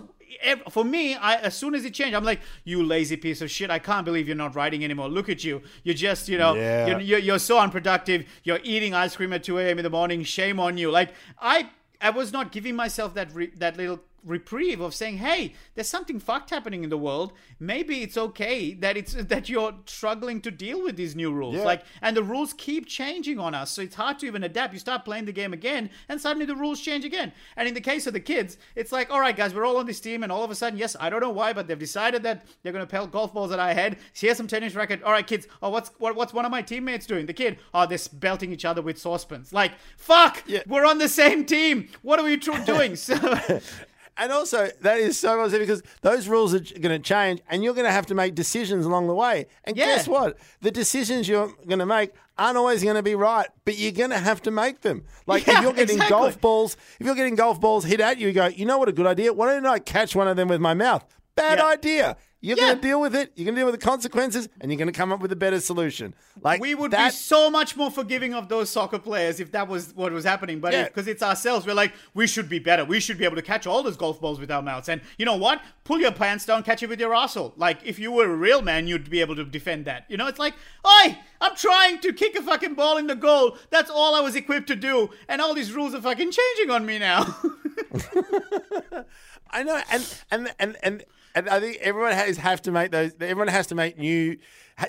For me, I, as soon as it changed, I'm like, you lazy piece of shit, I can't believe you're not writing anymore. Look at you. You're just, you know, yeah. you're, you're, you're so unproductive. You're eating ice cream at two a.m. in the morning. Shame on you. Like, I I was not giving myself that re- that little reprieve of saying, hey, there's something fucked happening in the world. Maybe it's okay that it's that you're struggling to deal with these new rules. Yeah. Like, and the rules keep changing on us, so it's hard to even adapt. You start playing the game again and suddenly the rules change again. And in the case of the kids, it's like, all right, guys, we're all on this team, and all of a sudden, yes, I don't know why, but they've decided that they're going to pelt golf balls at our head. Here's some tennis racket. All right, kids, oh, what's what, what's one of my teammates doing? The kid, oh, they're belting each other with saucepans. Like, fuck, yeah. we're on the same team. What are we doing? So... And also, that is so much, because those rules are going to change and you're going to have to make decisions along the way. And yeah. guess what? The decisions you're going to make aren't always going to be right, but you're going to have to make them. Like, yeah, if you're getting exactly. golf balls, if you're getting golf balls hit at you, you go, you know what a good idea? Why don't I catch one of them with my mouth? Bad yeah. idea. You're yeah. going to deal with it. You're going to deal with the consequences, and you're going to come up with a better solution. Like, we would that... be so much more forgiving of those soccer players if that was what was happening. But because yeah. it's ourselves, we're like, we should be better. We should be able to catch all those golf balls with our mouths. And you know what? Pull your pants down, catch it with your arsehole. Like, if you were a real man, you'd be able to defend that. You know, it's like, oi, I'm trying to kick a fucking ball in the goal. That's all I was equipped to do. And all these rules are fucking changing on me now. I know. And, and, and, and, And I think everyone has have to make those. Everyone has to make new.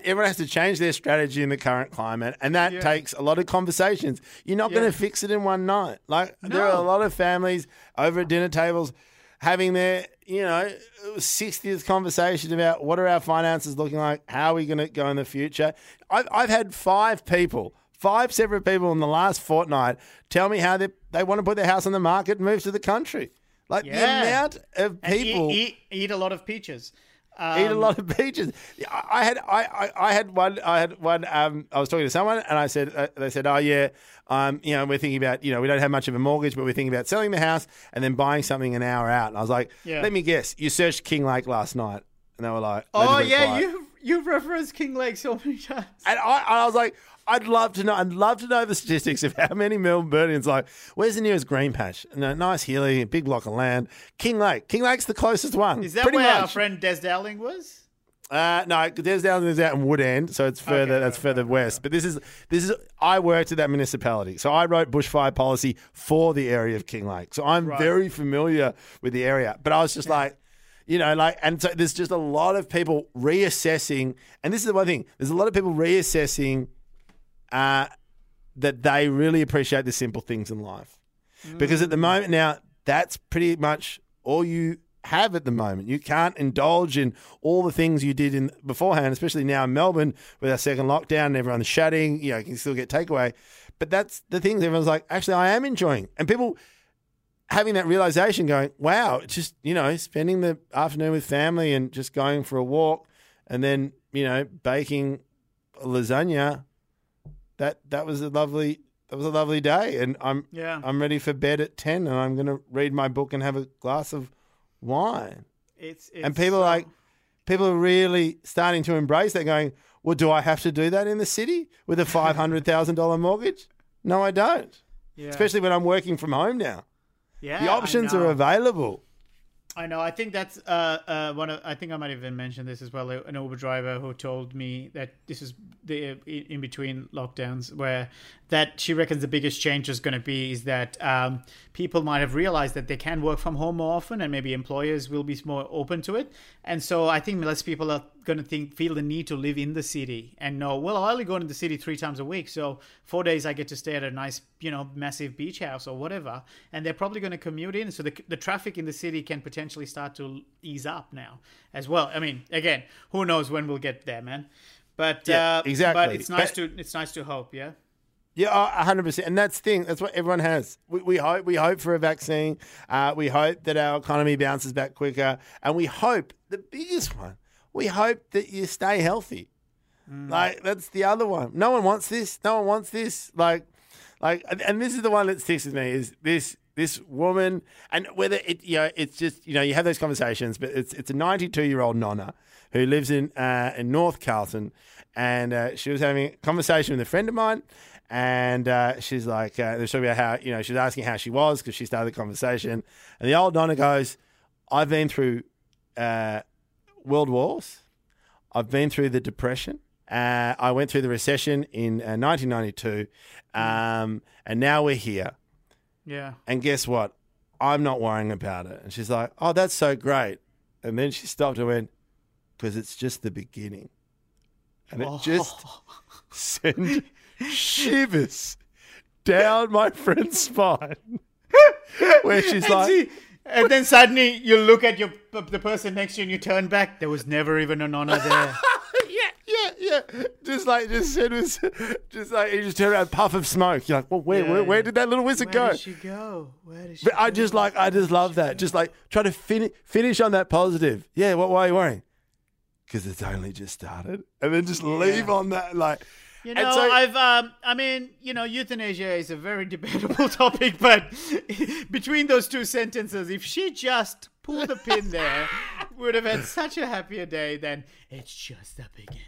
Everyone has to change their strategy in the current climate, and that yeah. takes a lot of conversations. You're not yeah. going to fix it in one night. Like no. there are a lot of families over at dinner tables having their, you know, sixtieth conversation about what are our finances looking like, how are we going to go in the future. I've I've had five people. Five separate people in the last fortnight tell me how they they want to put their house on the market and move to the country. Like yeah. the amount of people eat, eat, eat a lot of peaches, um, eat a lot of peaches. I had I, I, I had one I had one. Um, I was talking to someone and I said uh, they said, oh yeah, um, you know, we're thinking about, you know, we don't have much of a mortgage, but we're thinking about selling the house and then buying something an hour out. And I was like, yeah. let me guess, you searched Kinglake last night, and they were like, oh yeah, quiet. you you've referenced Kinglake so many times, and I and I was like. I'd love to know. I'd love to know the statistics of how many Melbournians like. Where's the nearest green patch? No, nice Hellier, big block of land. Kinglake. Kinglake's the closest one. Is that where much. our friend Des Dowling was? Uh, no, Des Dowling is out in Woodend, so it's further. Okay, that's right, further right, west. Right. But this is this is. I worked at that municipality, so I wrote bushfire policy for the area of Kinglake. So I'm right. very familiar with the area. But I was just yeah. like. You know, like, and so there's just a lot of people reassessing, and this is the one thing. There's a lot of people reassessing uh, that they really appreciate the simple things in life. Mm. Because at the moment now, that's pretty much all you have at the moment. You can't indulge in all the things you did in beforehand, especially now in Melbourne with our second lockdown and everyone's shutting. You know, you can still get takeaway. But that's the thing. Everyone's like, actually, I am enjoying. And people having that realization going, wow, it's just, you know, spending the afternoon with family and just going for a walk and then, you know, baking lasagna. That that was a lovely that was a lovely day. And I'm yeah. I'm ready for bed at ten and I'm gonna read my book and have a glass of wine. It's, it's and people so... like people are really starting to embrace that, going, well, do I have to do that in the city with a five hundred thousand dollar mortgage? No, I don't. Yeah. Especially when I'm working from home now. Yeah, the options are available. I know. I think that's uh, uh, one of. I think I might even mention this as well. An Uber driver who told me that this is the in between lockdowns, where that she reckons the biggest change is going to be is that um, people might have realized that they can work from home more often, and maybe employers will be more open to it. And so I think less people are going to think feel the need to live in the city and know, well, I only go to the city three times a week, so four days I get to stay at a nice, you know, massive beach house or whatever, and they're probably going to commute in, so the the traffic in the city can potentially start to ease up now as well. I mean, again, who knows when we'll get there, man, but yeah, uh, exactly. But it's nice but, to it's nice to hope, yeah, yeah, a hundred percent. And that's the thing. That's what everyone has. We, we hope we hope for a vaccine. Uh, we hope that our economy bounces back quicker, and we hope the biggest one. We hope that you stay healthy. Mm. Like, that's the other one. No one wants this. No one wants this. Like, like, and this is the one that sticks with me is this, this woman. And whether it, you know, it's just, you know, you have those conversations, but it's, it's a ninety-two year old nonna who lives in, uh, in North Carlton. And, uh, she was having a conversation with a friend of mine. And, uh, she's like, uh, they're talking about how, you know, she's asking how she was, cause she started the conversation. And the old nonna goes, I've been through, uh, World Wars. I've been through the Depression. Uh, I went through the recession in uh, nineteen ninety-two. Um, and now we're here. Yeah. And guess what? I'm not worrying about it. And she's like, oh, that's so great. And then she stopped and went, because it's just the beginning. And it oh. just sent shivers down my friend's spine. Where she's and like... She- And then suddenly you look at your the person next to you and you turn back. There was never even a nonna there. yeah, yeah, yeah. Just like, just it was, just like you just turn around, puff of smoke. You're like, well, where, yeah, where, where did that little wizard where go? Where did she go? Where did she? But go? I just like, I just love that. Go? Just like try to finish finish on that positive. Yeah. What? Why are you worrying? Because it's only just started, and then just yeah. leave on that like. You know, so, I've, um, I mean, you know, euthanasia is a very debatable topic, but between those two sentences, if she just pulled the pin there, would have had such a happier day than it's just the beginning.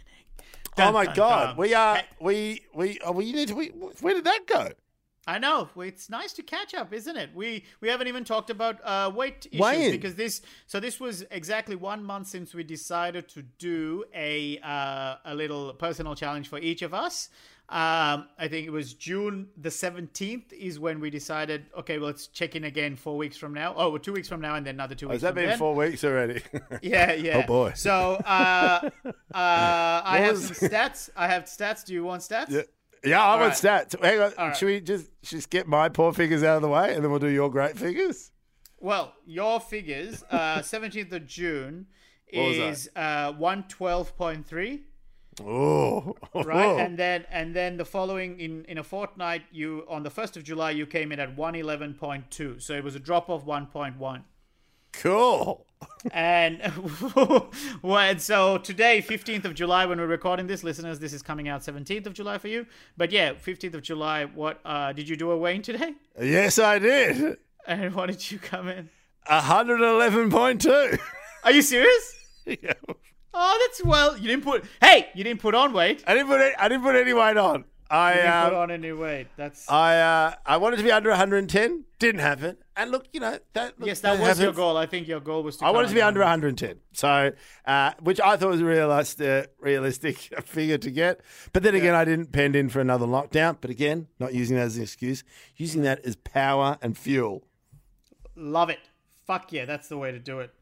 Dun, oh my dun, God. Dun. We are, we, we, oh, we need to, we, where did that go? I know. It's nice to catch up, isn't it? We we haven't even talked about uh, weight issues Weighing. because this. So this was exactly one month since we decided to do a uh, a little personal challenge for each of us. Um, I think it was June the seventeenth is when we decided, okay, well, let's check in again four weeks from now. Oh, well, two weeks from now and then another two oh, weeks from then. Has that been four weeks already? Yeah, yeah. Oh, boy. So uh, uh, I have was... some stats. I have stats. Do you want stats? Yeah. Yeah, I want right. stats. Hang on. Right. Should we just just get my poor figures out of the way and then we'll do your great figures? Well, your figures, uh, seventeenth of June is uh, one twelve point three. Oh. Right? Oh. And then and then the following, in, in a fortnight, you on the first of July, you came in at one eleven point two. So it was a drop of one point one. Cool. and, well, and so today, fifteenth of July, when we're recording this, listeners, this is coming out seventeenth of July for you. But yeah, fifteenth of July, what uh, did you do a weighing today? Yes, I did. And what did you come in? one eleven point two. Are you serious? Yeah. Oh, that's well. You didn't put. Hey, you didn't put on weight. I didn't put. Any, I didn't put any weight on. I you didn't um, put on any weight. That's. I uh, I wanted to be under one hundred ten. Didn't happen. And look, you know that. Look, yes, that, that was happens. Your goal. I think your goal was to. I wanted to be under one hundred ten, so uh, which I thought was a realist, uh, realistic figure to get. But then yeah. again, I didn't penned in for another lockdown. But again, not using that as an excuse, using that as power and fuel. Love it. Fuck yeah, that's the way to do it.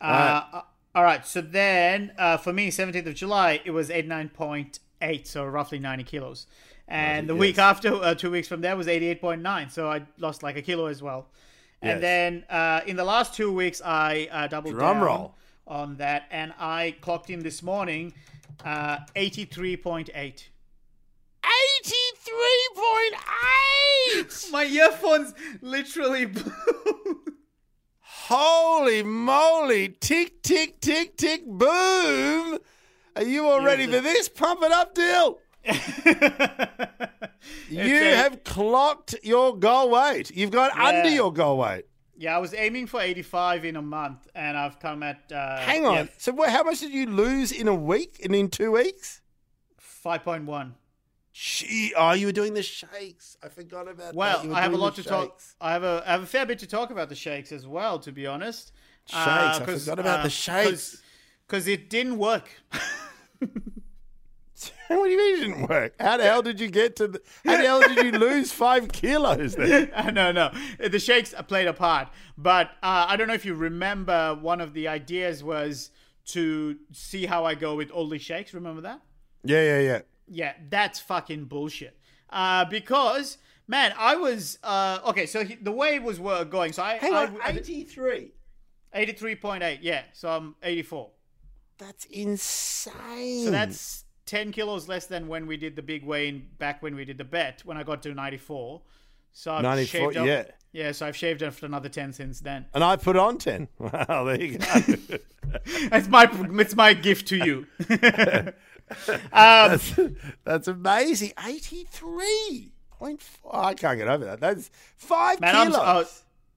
All right. Uh, all right. So then, uh, for me, seventeenth of July, it was eighty-nine point eight, so roughly ninety kilos. And the yes. week after, uh, two weeks from there, was eighty-eight point nine. So I lost like a kilo as well. And yes. then uh, in the last two weeks, I uh, doubled Drum down roll. on that. And I clocked in this morning uh, eighty-three point eight. eighty-three point eight! My earphones literally blew. Holy moly. Tick, tick, tick, tick, boom. Are you all ready for this? Pump it up, Dill. You a... have clocked your goal weight. You've gone yeah. under your goal weight. Yeah, I was aiming for eighty-five in a month, and I've come at... Uh, Hang on. Yeah. So what, how much did you lose in a week and in two weeks? five point one. Gee, oh, you were doing the shakes. I forgot about well, that. Well, I have a lot to talk... I have a, I have a fair bit to talk about the shakes as well, to be honest. Shakes. Uh, I forgot about uh, the shakes. Because it didn't work. What do you mean it didn't work? How the hell did you get to the... How the hell did you lose five kilos there? No, no. The shakes played a part. But uh, I don't know if you remember, one of the ideas was to see how I go with only shakes. Remember that? Yeah, yeah, yeah. Yeah, that's fucking bullshit. Uh, because, man, I was... Uh, okay, so he, the way it was going... So I, Hang I, on, eighty-three. eighty-three point eight, yeah. So I'm eighty-four. That's insane. So that's... ten kilos less than when we did the big weigh-in back when we did the bet, when I got to ninety-four. So I've ninety-four, shaved off, yeah. yeah, so I've shaved off another ten since then. And I put on ten. Wow, there you go. It's my it's my gift to you. um, that's, that's amazing. eighty-three point four. I can't get over that. That's five man, kilos. I'm, uh,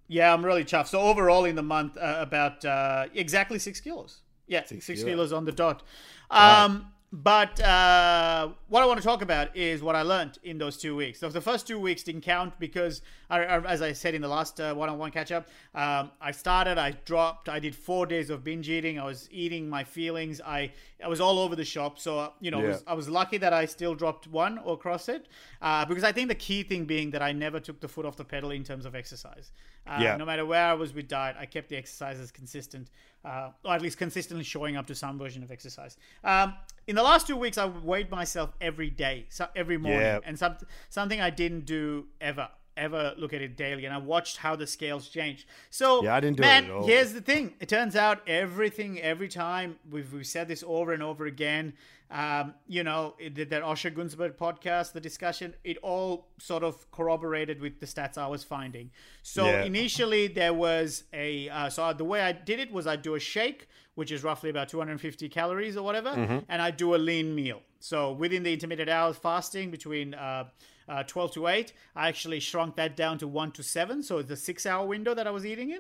yeah, I'm really chuffed. So overall in the month, uh, about uh, exactly six kilos. Yeah, six, six kilos. kilos on the dot. Um wow. But uh, what I want to talk about is what I learned in those two weeks. So the first two weeks didn't count because, I, I, as I said in the last uh, one-on-one catch-up, um, I started, I dropped, I did four days of binge eating. I was eating my feelings. I I was all over the shop. So, you know, yeah. I, was, I was lucky that I still dropped one or crossed it uh, because I think the key thing being that I never took the foot off the pedal in terms of exercise. Uh, yeah. No matter where I was with diet, I kept the exercises consistent. Uh, or at least consistently showing up to some version of exercise. Um, in the last two weeks, I weighed myself every day, so every morning, yeah. and some, something I didn't do ever, ever look at it daily. And I watched how the scales changed. So, yeah, I didn't do man, it at all. Here's the thing. It turns out everything, every time, we've, we've said this over and over again, um, you know, that, that Osher Günsberg podcast, the discussion, it all sort of corroborated with the stats I was finding. So yeah. initially there was a, uh, so the way I did it was I'd do a shake, which is roughly about two hundred fifty calories or whatever, mm-hmm. and I do a lean meal. So within the intermittent hours fasting between uh, uh, twelve to eight, I actually shrunk that down to one to seven. So it's a six-hour window that I was eating in.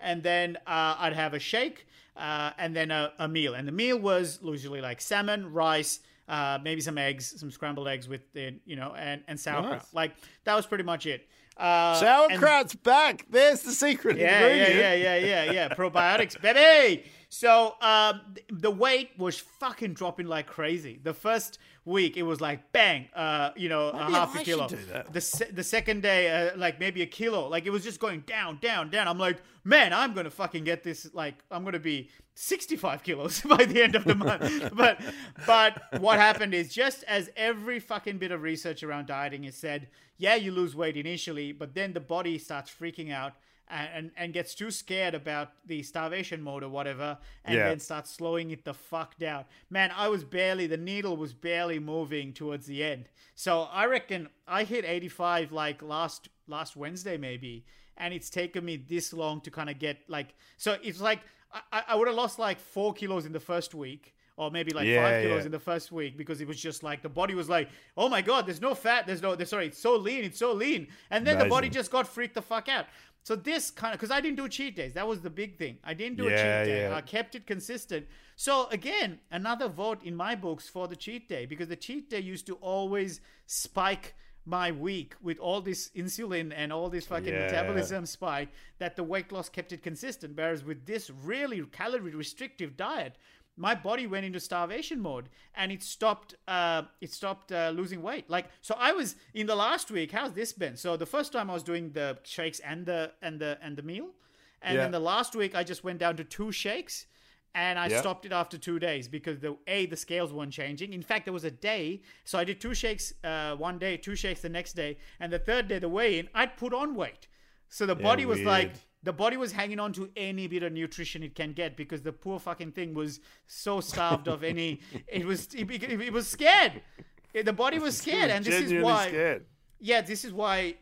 And then uh, I'd have a shake uh, and then a, a meal. And the meal was usually like salmon, rice, uh, maybe some eggs, some scrambled eggs with the, you know, and, and sauerkraut. Nice. Like that was pretty much it. Uh, Sauerkraut's and, back. There's the secret. Yeah, yeah, yeah, yeah, yeah, yeah. Probiotics, baby. So uh, the weight was fucking dropping like crazy. The first week, it was like, bang, uh, you know, maybe a half I a kilo. Do that. The se- the second day, uh, like maybe a kilo. Like it was just going down, down, down. I'm like, man, I'm going to fucking get this. Like I'm going to be sixty-five kilos by the end of the month. but but what happened is, just as every fucking bit of research around dieting has said, yeah, you lose weight initially, but then the body starts freaking out. And, and gets too scared about the starvation mode or whatever, and yeah. then starts slowing it the fuck down. Man, I was barely, the needle was barely moving towards the end. So I reckon I hit eighty-five like last last Wednesday maybe, and it's taken me this long to kind of get like, so it's like, I, I would have lost like four kilos in the first week, or maybe like yeah, five kilos yeah. in the first week, because it was just like the body was like, oh my God, there's no fat, there's no, there's, sorry, it's so lean, it's so lean. And then Amazing. the body just got freaked the fuck out. So this kind of, because I didn't do cheat days. That was the big thing. I didn't do yeah, a cheat day. Yeah. I kept it consistent. So again, another vote in my books for the cheat day, because the cheat day used to always spike my week with all this insulin and all this fucking yeah. metabolism spike, that the weight loss kept it consistent. Whereas with this really calorie restrictive diet, my body went into starvation mode and it stopped uh, it stopped uh, losing weight. Like, so I was in the last week, how's this been? So the first time I was doing the shakes and the and the and the meal. And yeah. then the last week I just went down to two shakes and I yeah. stopped it after two days because the A, the scales weren't changing. In fact, there was a day. So I did two shakes uh, one day, two shakes the next day. And the third day, the weigh-in, I'd put on weight. So the yeah, body was weird. like, the body was hanging on to any bit of nutrition it can get because the poor fucking thing was so starved of any, it was, it, it was scared. The body was scared. And this is why, scared. yeah, this is why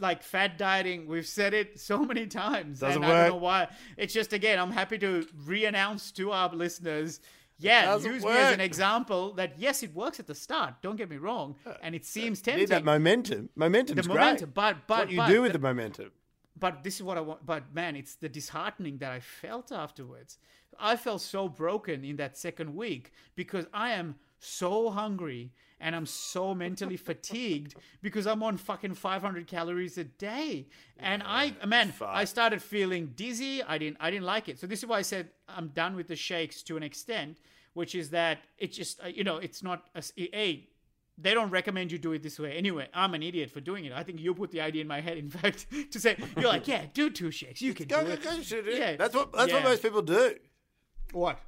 like fad dieting, we've said it so many times. Doesn't and work. I don't know why. It's just, again, I'm happy to re-announce to our listeners, yeah, use work. me as an example that, yes, it works at the start. Don't get me wrong. And it seems tempting. You need that momentum. Momentum's the momentum, great. But, but, what you but, do with the, the momentum. But this is what I want. But man, it's the disheartening that I felt afterwards. I felt so broken in that second week because I am so hungry and I'm so mentally fatigued because I'm on fucking five hundred calories a day. And yeah, I, man, fuck. I started feeling dizzy. I didn't, I didn't like it. So this is why I said I'm done with the shakes to an extent, which is that it just, you know, it's not a, a they don't recommend you do it this way. Anyway, I'm an idiot for doing it. I think you put the idea in my head, in fact, to say, you're like, yeah, do two shakes. You can go, do go, it. Go, do it. Yeah. That's, what, that's yeah. what most people do. What?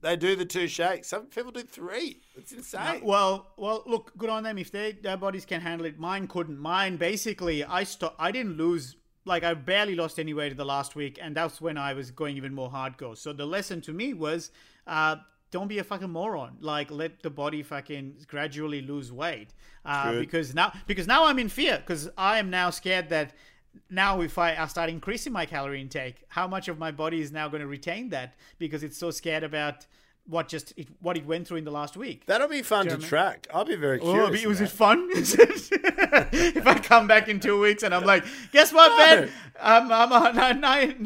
They do the two shakes. Some people do three. It's insane. No, well, well, look, good on them. If they, their bodies can handle it, mine couldn't. Mine, basically, I stopped. I didn't lose. Like, I barely lost any weight in the last week, and that's when I was going even more hardcore. So the lesson to me was... Uh, don't be a fucking moron. Like, let the body fucking gradually lose weight. Uh, because now because now I'm in fear. Because I am now scared that now if I, I start increasing my calorie intake, how much of my body is now going to retain that? Because it's so scared about what just it, what it went through in the last week. That'll be fun to track. I'll be very curious. Oh, but was it fun? If I come back in two weeks and I'm like, guess what, no. Ben? I'm, I'm on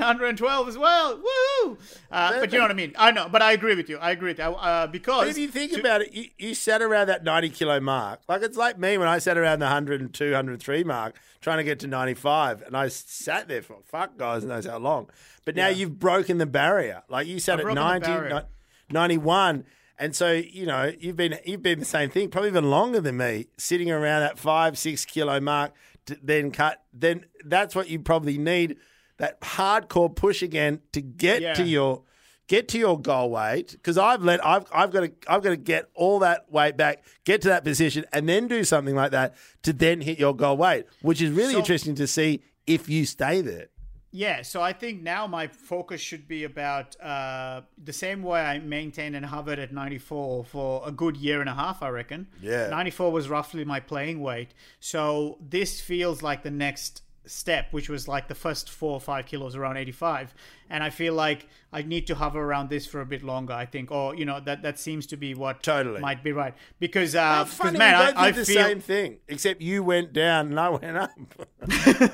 nine twelve as well. Woo! Uh, but you know what I mean? I know, but I agree with you. I agree with you. Uh, because... But if you think to- about it, you, you sat around that ninety kilo mark. Like, it's like me when I sat around the one hundred and two, one hundred and three mark trying to get to ninety-five. And I sat there for, fuck, guys, knows how long. But now yeah. you've broken the barrier. Like, you sat I've at ninety, ninety-one, and so you know you've been you've been the same thing, probably even longer than me, sitting around that five six kilo mark. To then cut, then that's what you probably need, that hardcore push again to get yeah. to your get to your goal weight. Because I've let I've I've got to I've got to get all that weight back, get to that position, and then do something like that to then hit your goal weight, which is really so, interesting to see if you stay there. Yeah, so I think now my focus should be about uh, the same way I maintained and hovered at ninety-four for a good year and a half, I reckon. Yeah. ninety-four was roughly my playing weight. So this feels like the next step, which was like the first four or five kilos around eighty-five. And I feel like I need to hover around this for a bit longer, I think. Or, you know, that, that seems to be what totally. might be right. Because, uh, funny, man, I, did I the feel... same thing, except you went down and I went up. Because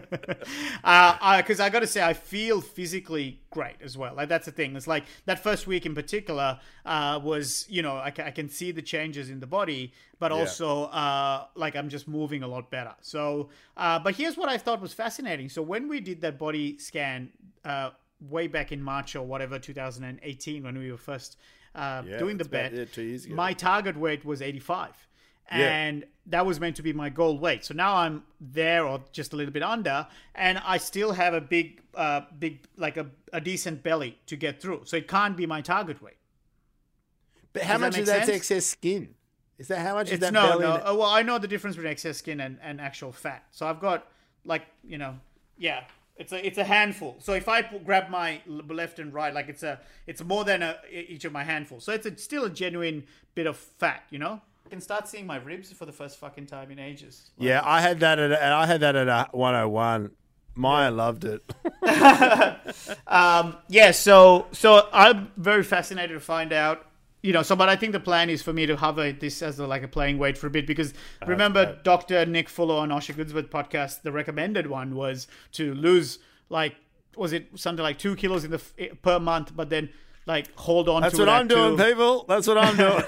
uh, I, I got to say, I feel physically great as well. Like, that's the thing. It's like that first week in particular uh, was, you know, I, I can see the changes in the body, but yeah. also uh, like I'm just moving a lot better. So, uh, but here's what I thought was fascinating. So when we did that body scan, uh, way back in March or whatever, two thousand eighteen, when we were first uh, yeah, doing the bet, about, yeah, two years ago. My target weight was eighty-five. Yeah. And that was meant to be my goal weight. So now I'm there or just a little bit under, and I still have a big, uh, big like a, a decent belly to get through. So it can't be my target weight. But how Does much that of that's sense? excess skin? Is that how much it's, is that no, belly? No, in- oh, well, I know the difference between excess skin and, and actual fat. So I've got like, you know, yeah. It's a it's a handful. So if I grab my left and right, like it's a it's more than a, each of my handfuls. So it's a, still a genuine bit of fat, you know. I can start seeing my ribs for the first fucking time in ages. Like, yeah, I had that at I had that at a one oh one. Maya yeah. loved it. um, yeah. So so I'm very fascinated to find out. You know, so but I think the plan is for me to hover this as a, like a playing weight for a bit because uh, remember uh, Doctor Nick Fuller on Osher Günsberg podcast, the recommended one was to lose like, was it something like two kilos in the per month, but then like hold on that's to it. That's what I'm doing, two. people. That's what I'm doing.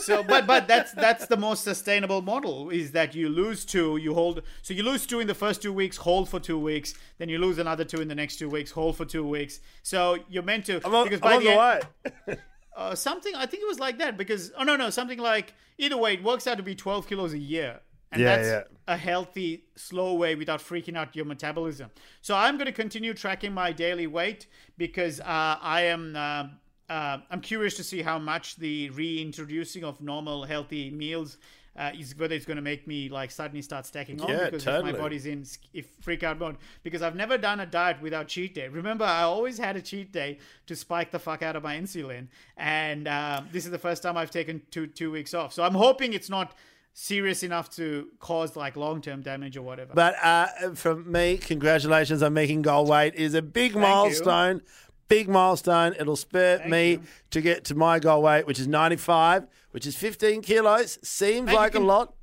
So, but but that's that's the most sustainable model is that you lose two, you hold. So you lose two in the first two weeks, hold for two weeks. Then you lose another two in the next two weeks, hold for two weeks. So you're meant to. I'm on, because by I'm the, on the end, way. Uh, something, I think it was like that because, oh, no, no, something like, either way, it works out to be twelve kilos a year. And yeah, that's yeah. a healthy, slow way without freaking out your metabolism. So I'm going to continue tracking my daily weight because uh, I am, uh, uh, I'm curious to see how much the reintroducing of normal, healthy meals uh, is whether it's going to make me like suddenly start stacking on. Yeah, because totally. If my body's in if freak out mode, because I've never done a diet without cheat day. Remember, I always had a cheat day to spike the fuck out of my insulin. And uh, this is the first time I've taken two two weeks off. So I'm hoping it's not serious enough to cause like long-term damage or whatever. But uh, from me, congratulations on making goal weight is a big Thank milestone. You. Big milestone. It'll spur Thank me you. to get to my goal weight, which is ninety-five, which is fifteen kilos. Seems and like can, a lot,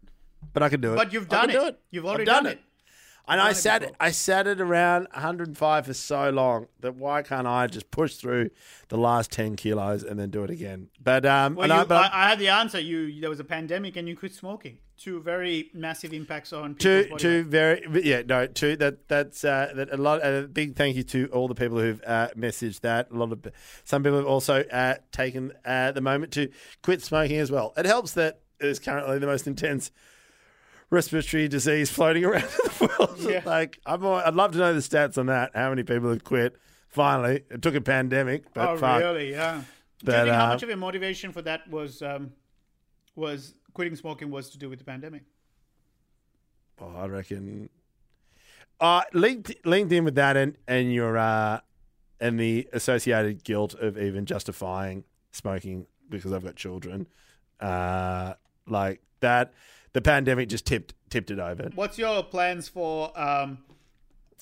but I can do it. But you've done it. it. You've already done, done it. it. And I sat, I sat it around one hundred five for so long that why can't I just push through the last ten kilos and then do it again? But um, well, you, I, but I, I had the answer. You there was a pandemic and you quit smoking. Two very massive impacts on people's body. Two very yeah no two that that's uh, that a lot. A big thank you to all the people who've uh, messaged that. A lot of some people have also uh, taken uh, the moment to quit smoking as well. It helps that it is currently the most intense respiratory disease floating around the world. Yeah. Like, I'm, I'd love to know the stats on that. How many people have quit? Finally, it took a pandemic. But oh, fuck. really? Yeah. But, do you think uh, how much of your motivation for that was um, was quitting smoking was to do with the pandemic? Oh, I reckon. Uh, linked linked in with that, and and your uh, and the associated guilt of even justifying smoking because I've got children, uh, like that. The pandemic just tipped tipped it over. What's your plans for um,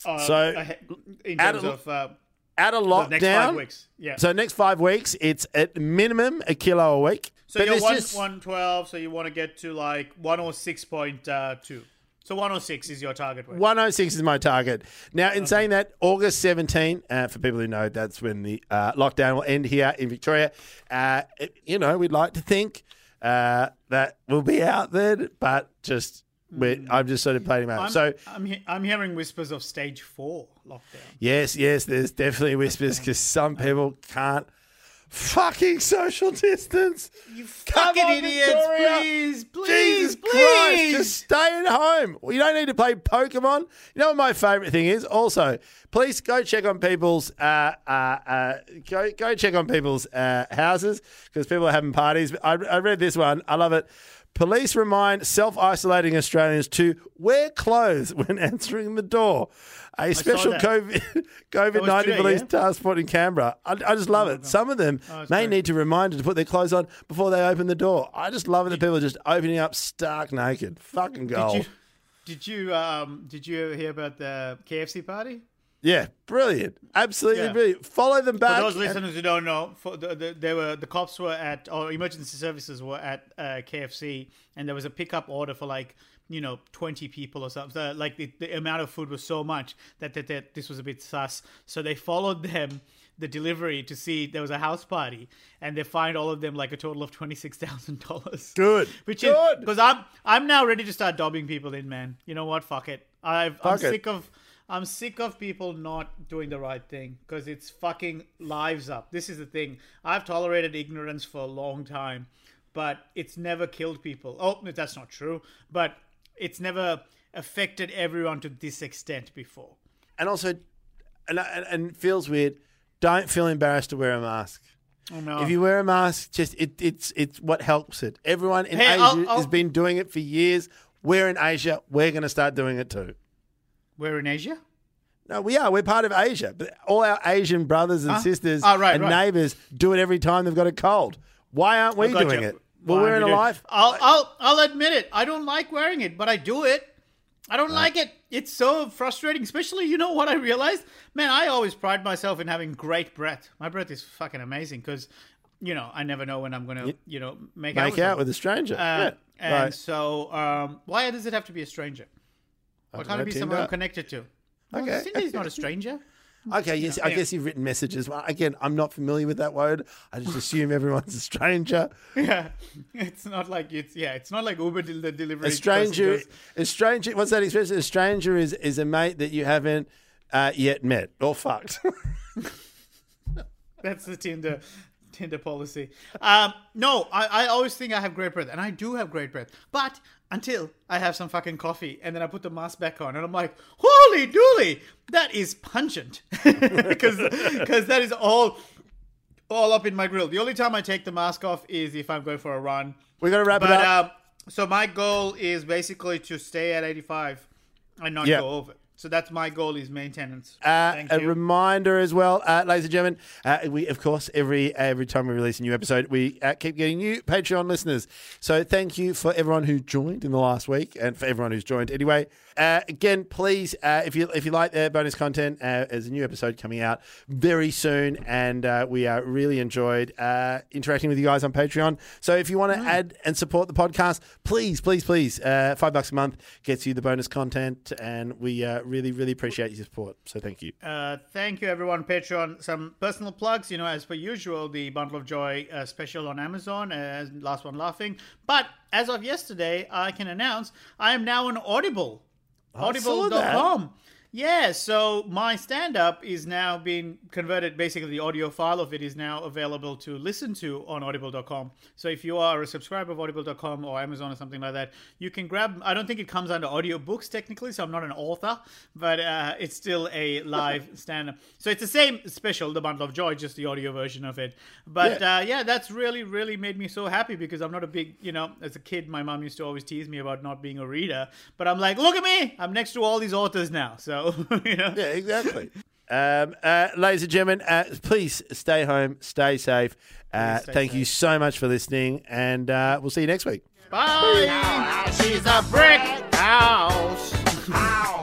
uh, so in terms a, of uh, at a lockdown? Next five weeks. Yeah. So next five weeks, it's at minimum a kilo a week. So but you're one, just... one twelve. So you want to get to like one oh six point two. So one oh six is your target weight. one oh six is my target. Now, in okay. saying that, August seventeenth, uh, for people who know, that's when the uh, lockdown will end here in Victoria. Uh, it, you know, we'd like to think. Uh, that will be out then, but just we're, I'm just sort of playing them out. I'm, so I'm he- I'm hearing whispers of stage four lockdown. Yes, yes, there's definitely whispers because some people can't fucking social distance. You fucking idiots! Victoria. Please, please, Jesus please, Christ, just stay at home. You don't need to play Pokemon. You know what my favourite thing is? Also, please go check on people's uh, uh, uh, go go check on people's uh, houses because people are having parties. I, I read this one. I love it. Police remind self-isolating Australians to wear clothes when answering the door. A I special COVID, COVID nineteen today, police yeah? task force in Canberra. I, I just love oh, it. God. Some of them oh, may great. need to remind to put their clothes on before they open the door. I just love it that people are just opening up stark naked. Fucking gold. Did you did you, um, did you hear about the K F C party? Yeah, brilliant. Absolutely yeah. brilliant. Follow them back. For those listeners who don't know, for the, the, they were the cops were at, or emergency services were at uh, K F C, and there was a pickup order for like, you know, twenty people or something. So, like the, the amount of food was so much that, that, that this was a bit sus. So they followed them, the delivery, to see there was a house party, and they fined all of them like a total of twenty-six thousand dollars. Good. Which is, because I'm, I'm now ready to start dobbing people in, man. You know what? Fuck it. I've, Fuck I'm it. sick of... I'm sick of people not doing the right thing because it's fucking lives up. This is the thing. I've tolerated ignorance for a long time, but it's never killed people. Oh, that's not true. But it's never affected everyone to this extent before. And also, and, and it feels weird, don't feel embarrassed to wear a mask. Oh, no. If you wear a mask, just it, it's it's what helps it. Everyone in hey, Asia I'll, I'll... has been doing it for years. We're in Asia. We're going to start doing it too. We're in Asia? No, we are. We're part of Asia. But all our Asian brothers and huh? sisters oh, right, and right. neighbours do it every time they've got a cold. Why aren't we doing you. it? Well, Why we're in we a life. I'll, I'll, I'll admit it. I don't like wearing it, but I do it. I don't right. like it. It's so frustrating. Especially, you know what I realized? Man, I always pride myself in having great breath. My breath is fucking amazing because, you know, I never know when I'm going to, you know, make, make out, with, out with a stranger. Uh, yeah. And right. so um, why does it have to be a stranger? Or can't it be someone I'm connected to? Well, okay. Cindy's not a stranger. Okay, yes, you know, I yeah. guess you've written messages. Well, again, I'm not familiar with that word. I just assume everyone's a stranger. Yeah, it's not like it's yeah, it's not like Uber del- the delivery. A stranger, goes, a stranger. What's that expression? A stranger is, is a mate that you haven't uh, yet met or fucked. That's the Tinder. Tinder policy. Um, no, I, I always think I have great breath, and I do have great breath. But until I have some fucking coffee, and then I put the mask back on, and I'm like, holy dooly, that is pungent, because because that is all all up in my grill. The only time I take the mask off is if I'm going for a run. We're gonna wrap but, it up. Um, So my goal is basically to stay at eighty-five and not yep. go over. So that's my goal, is maintenance. Uh, Thank a you. Reminder as well, uh, ladies and gentlemen, uh, we, of course, every every time we release a new episode, we uh, keep getting new Patreon listeners. So thank you for everyone who joined in the last week and for everyone who's joined anyway. Uh, again, please, uh, if you if you like the bonus content, uh, there's a new episode coming out very soon, and uh, we uh, really enjoyed uh, interacting with you guys on Patreon. So if you want to mm. add and support the podcast, please, please, please, uh, five bucks a month gets you the bonus content, and we uh, really, really appreciate your support. So thank you. Uh, thank you, everyone. Patreon. Some personal plugs, you know, as per usual, the Bundle of Joy uh, special on Amazon, uh, Last One Laughing. But as of yesterday, I can announce I am now on Audible. Audible dot com. Yeah, so my stand-up is now being converted. Basically, the audio file of it is now available to listen to on audible dot com. So if you are a subscriber of audible dot com or Amazon or something like that, you can grab... I don't think it comes under audiobooks technically, so I'm not an author, but uh, it's still a live stand-up. So it's the same special, The Bundle of Joy, just the audio version of it. But yeah, uh, yeah that's really, really made me so happy, because I'm not a big... You know, as a kid, my mom used to always tease me about not being a reader, but I'm like, look at me! I'm next to all these authors now, so... you know? Yeah, exactly. um, uh, ladies and gentlemen, uh, please stay home, stay safe. Uh, stay thank safe. You so much for listening, and uh, we'll see you next week. Bye. She's a brick house.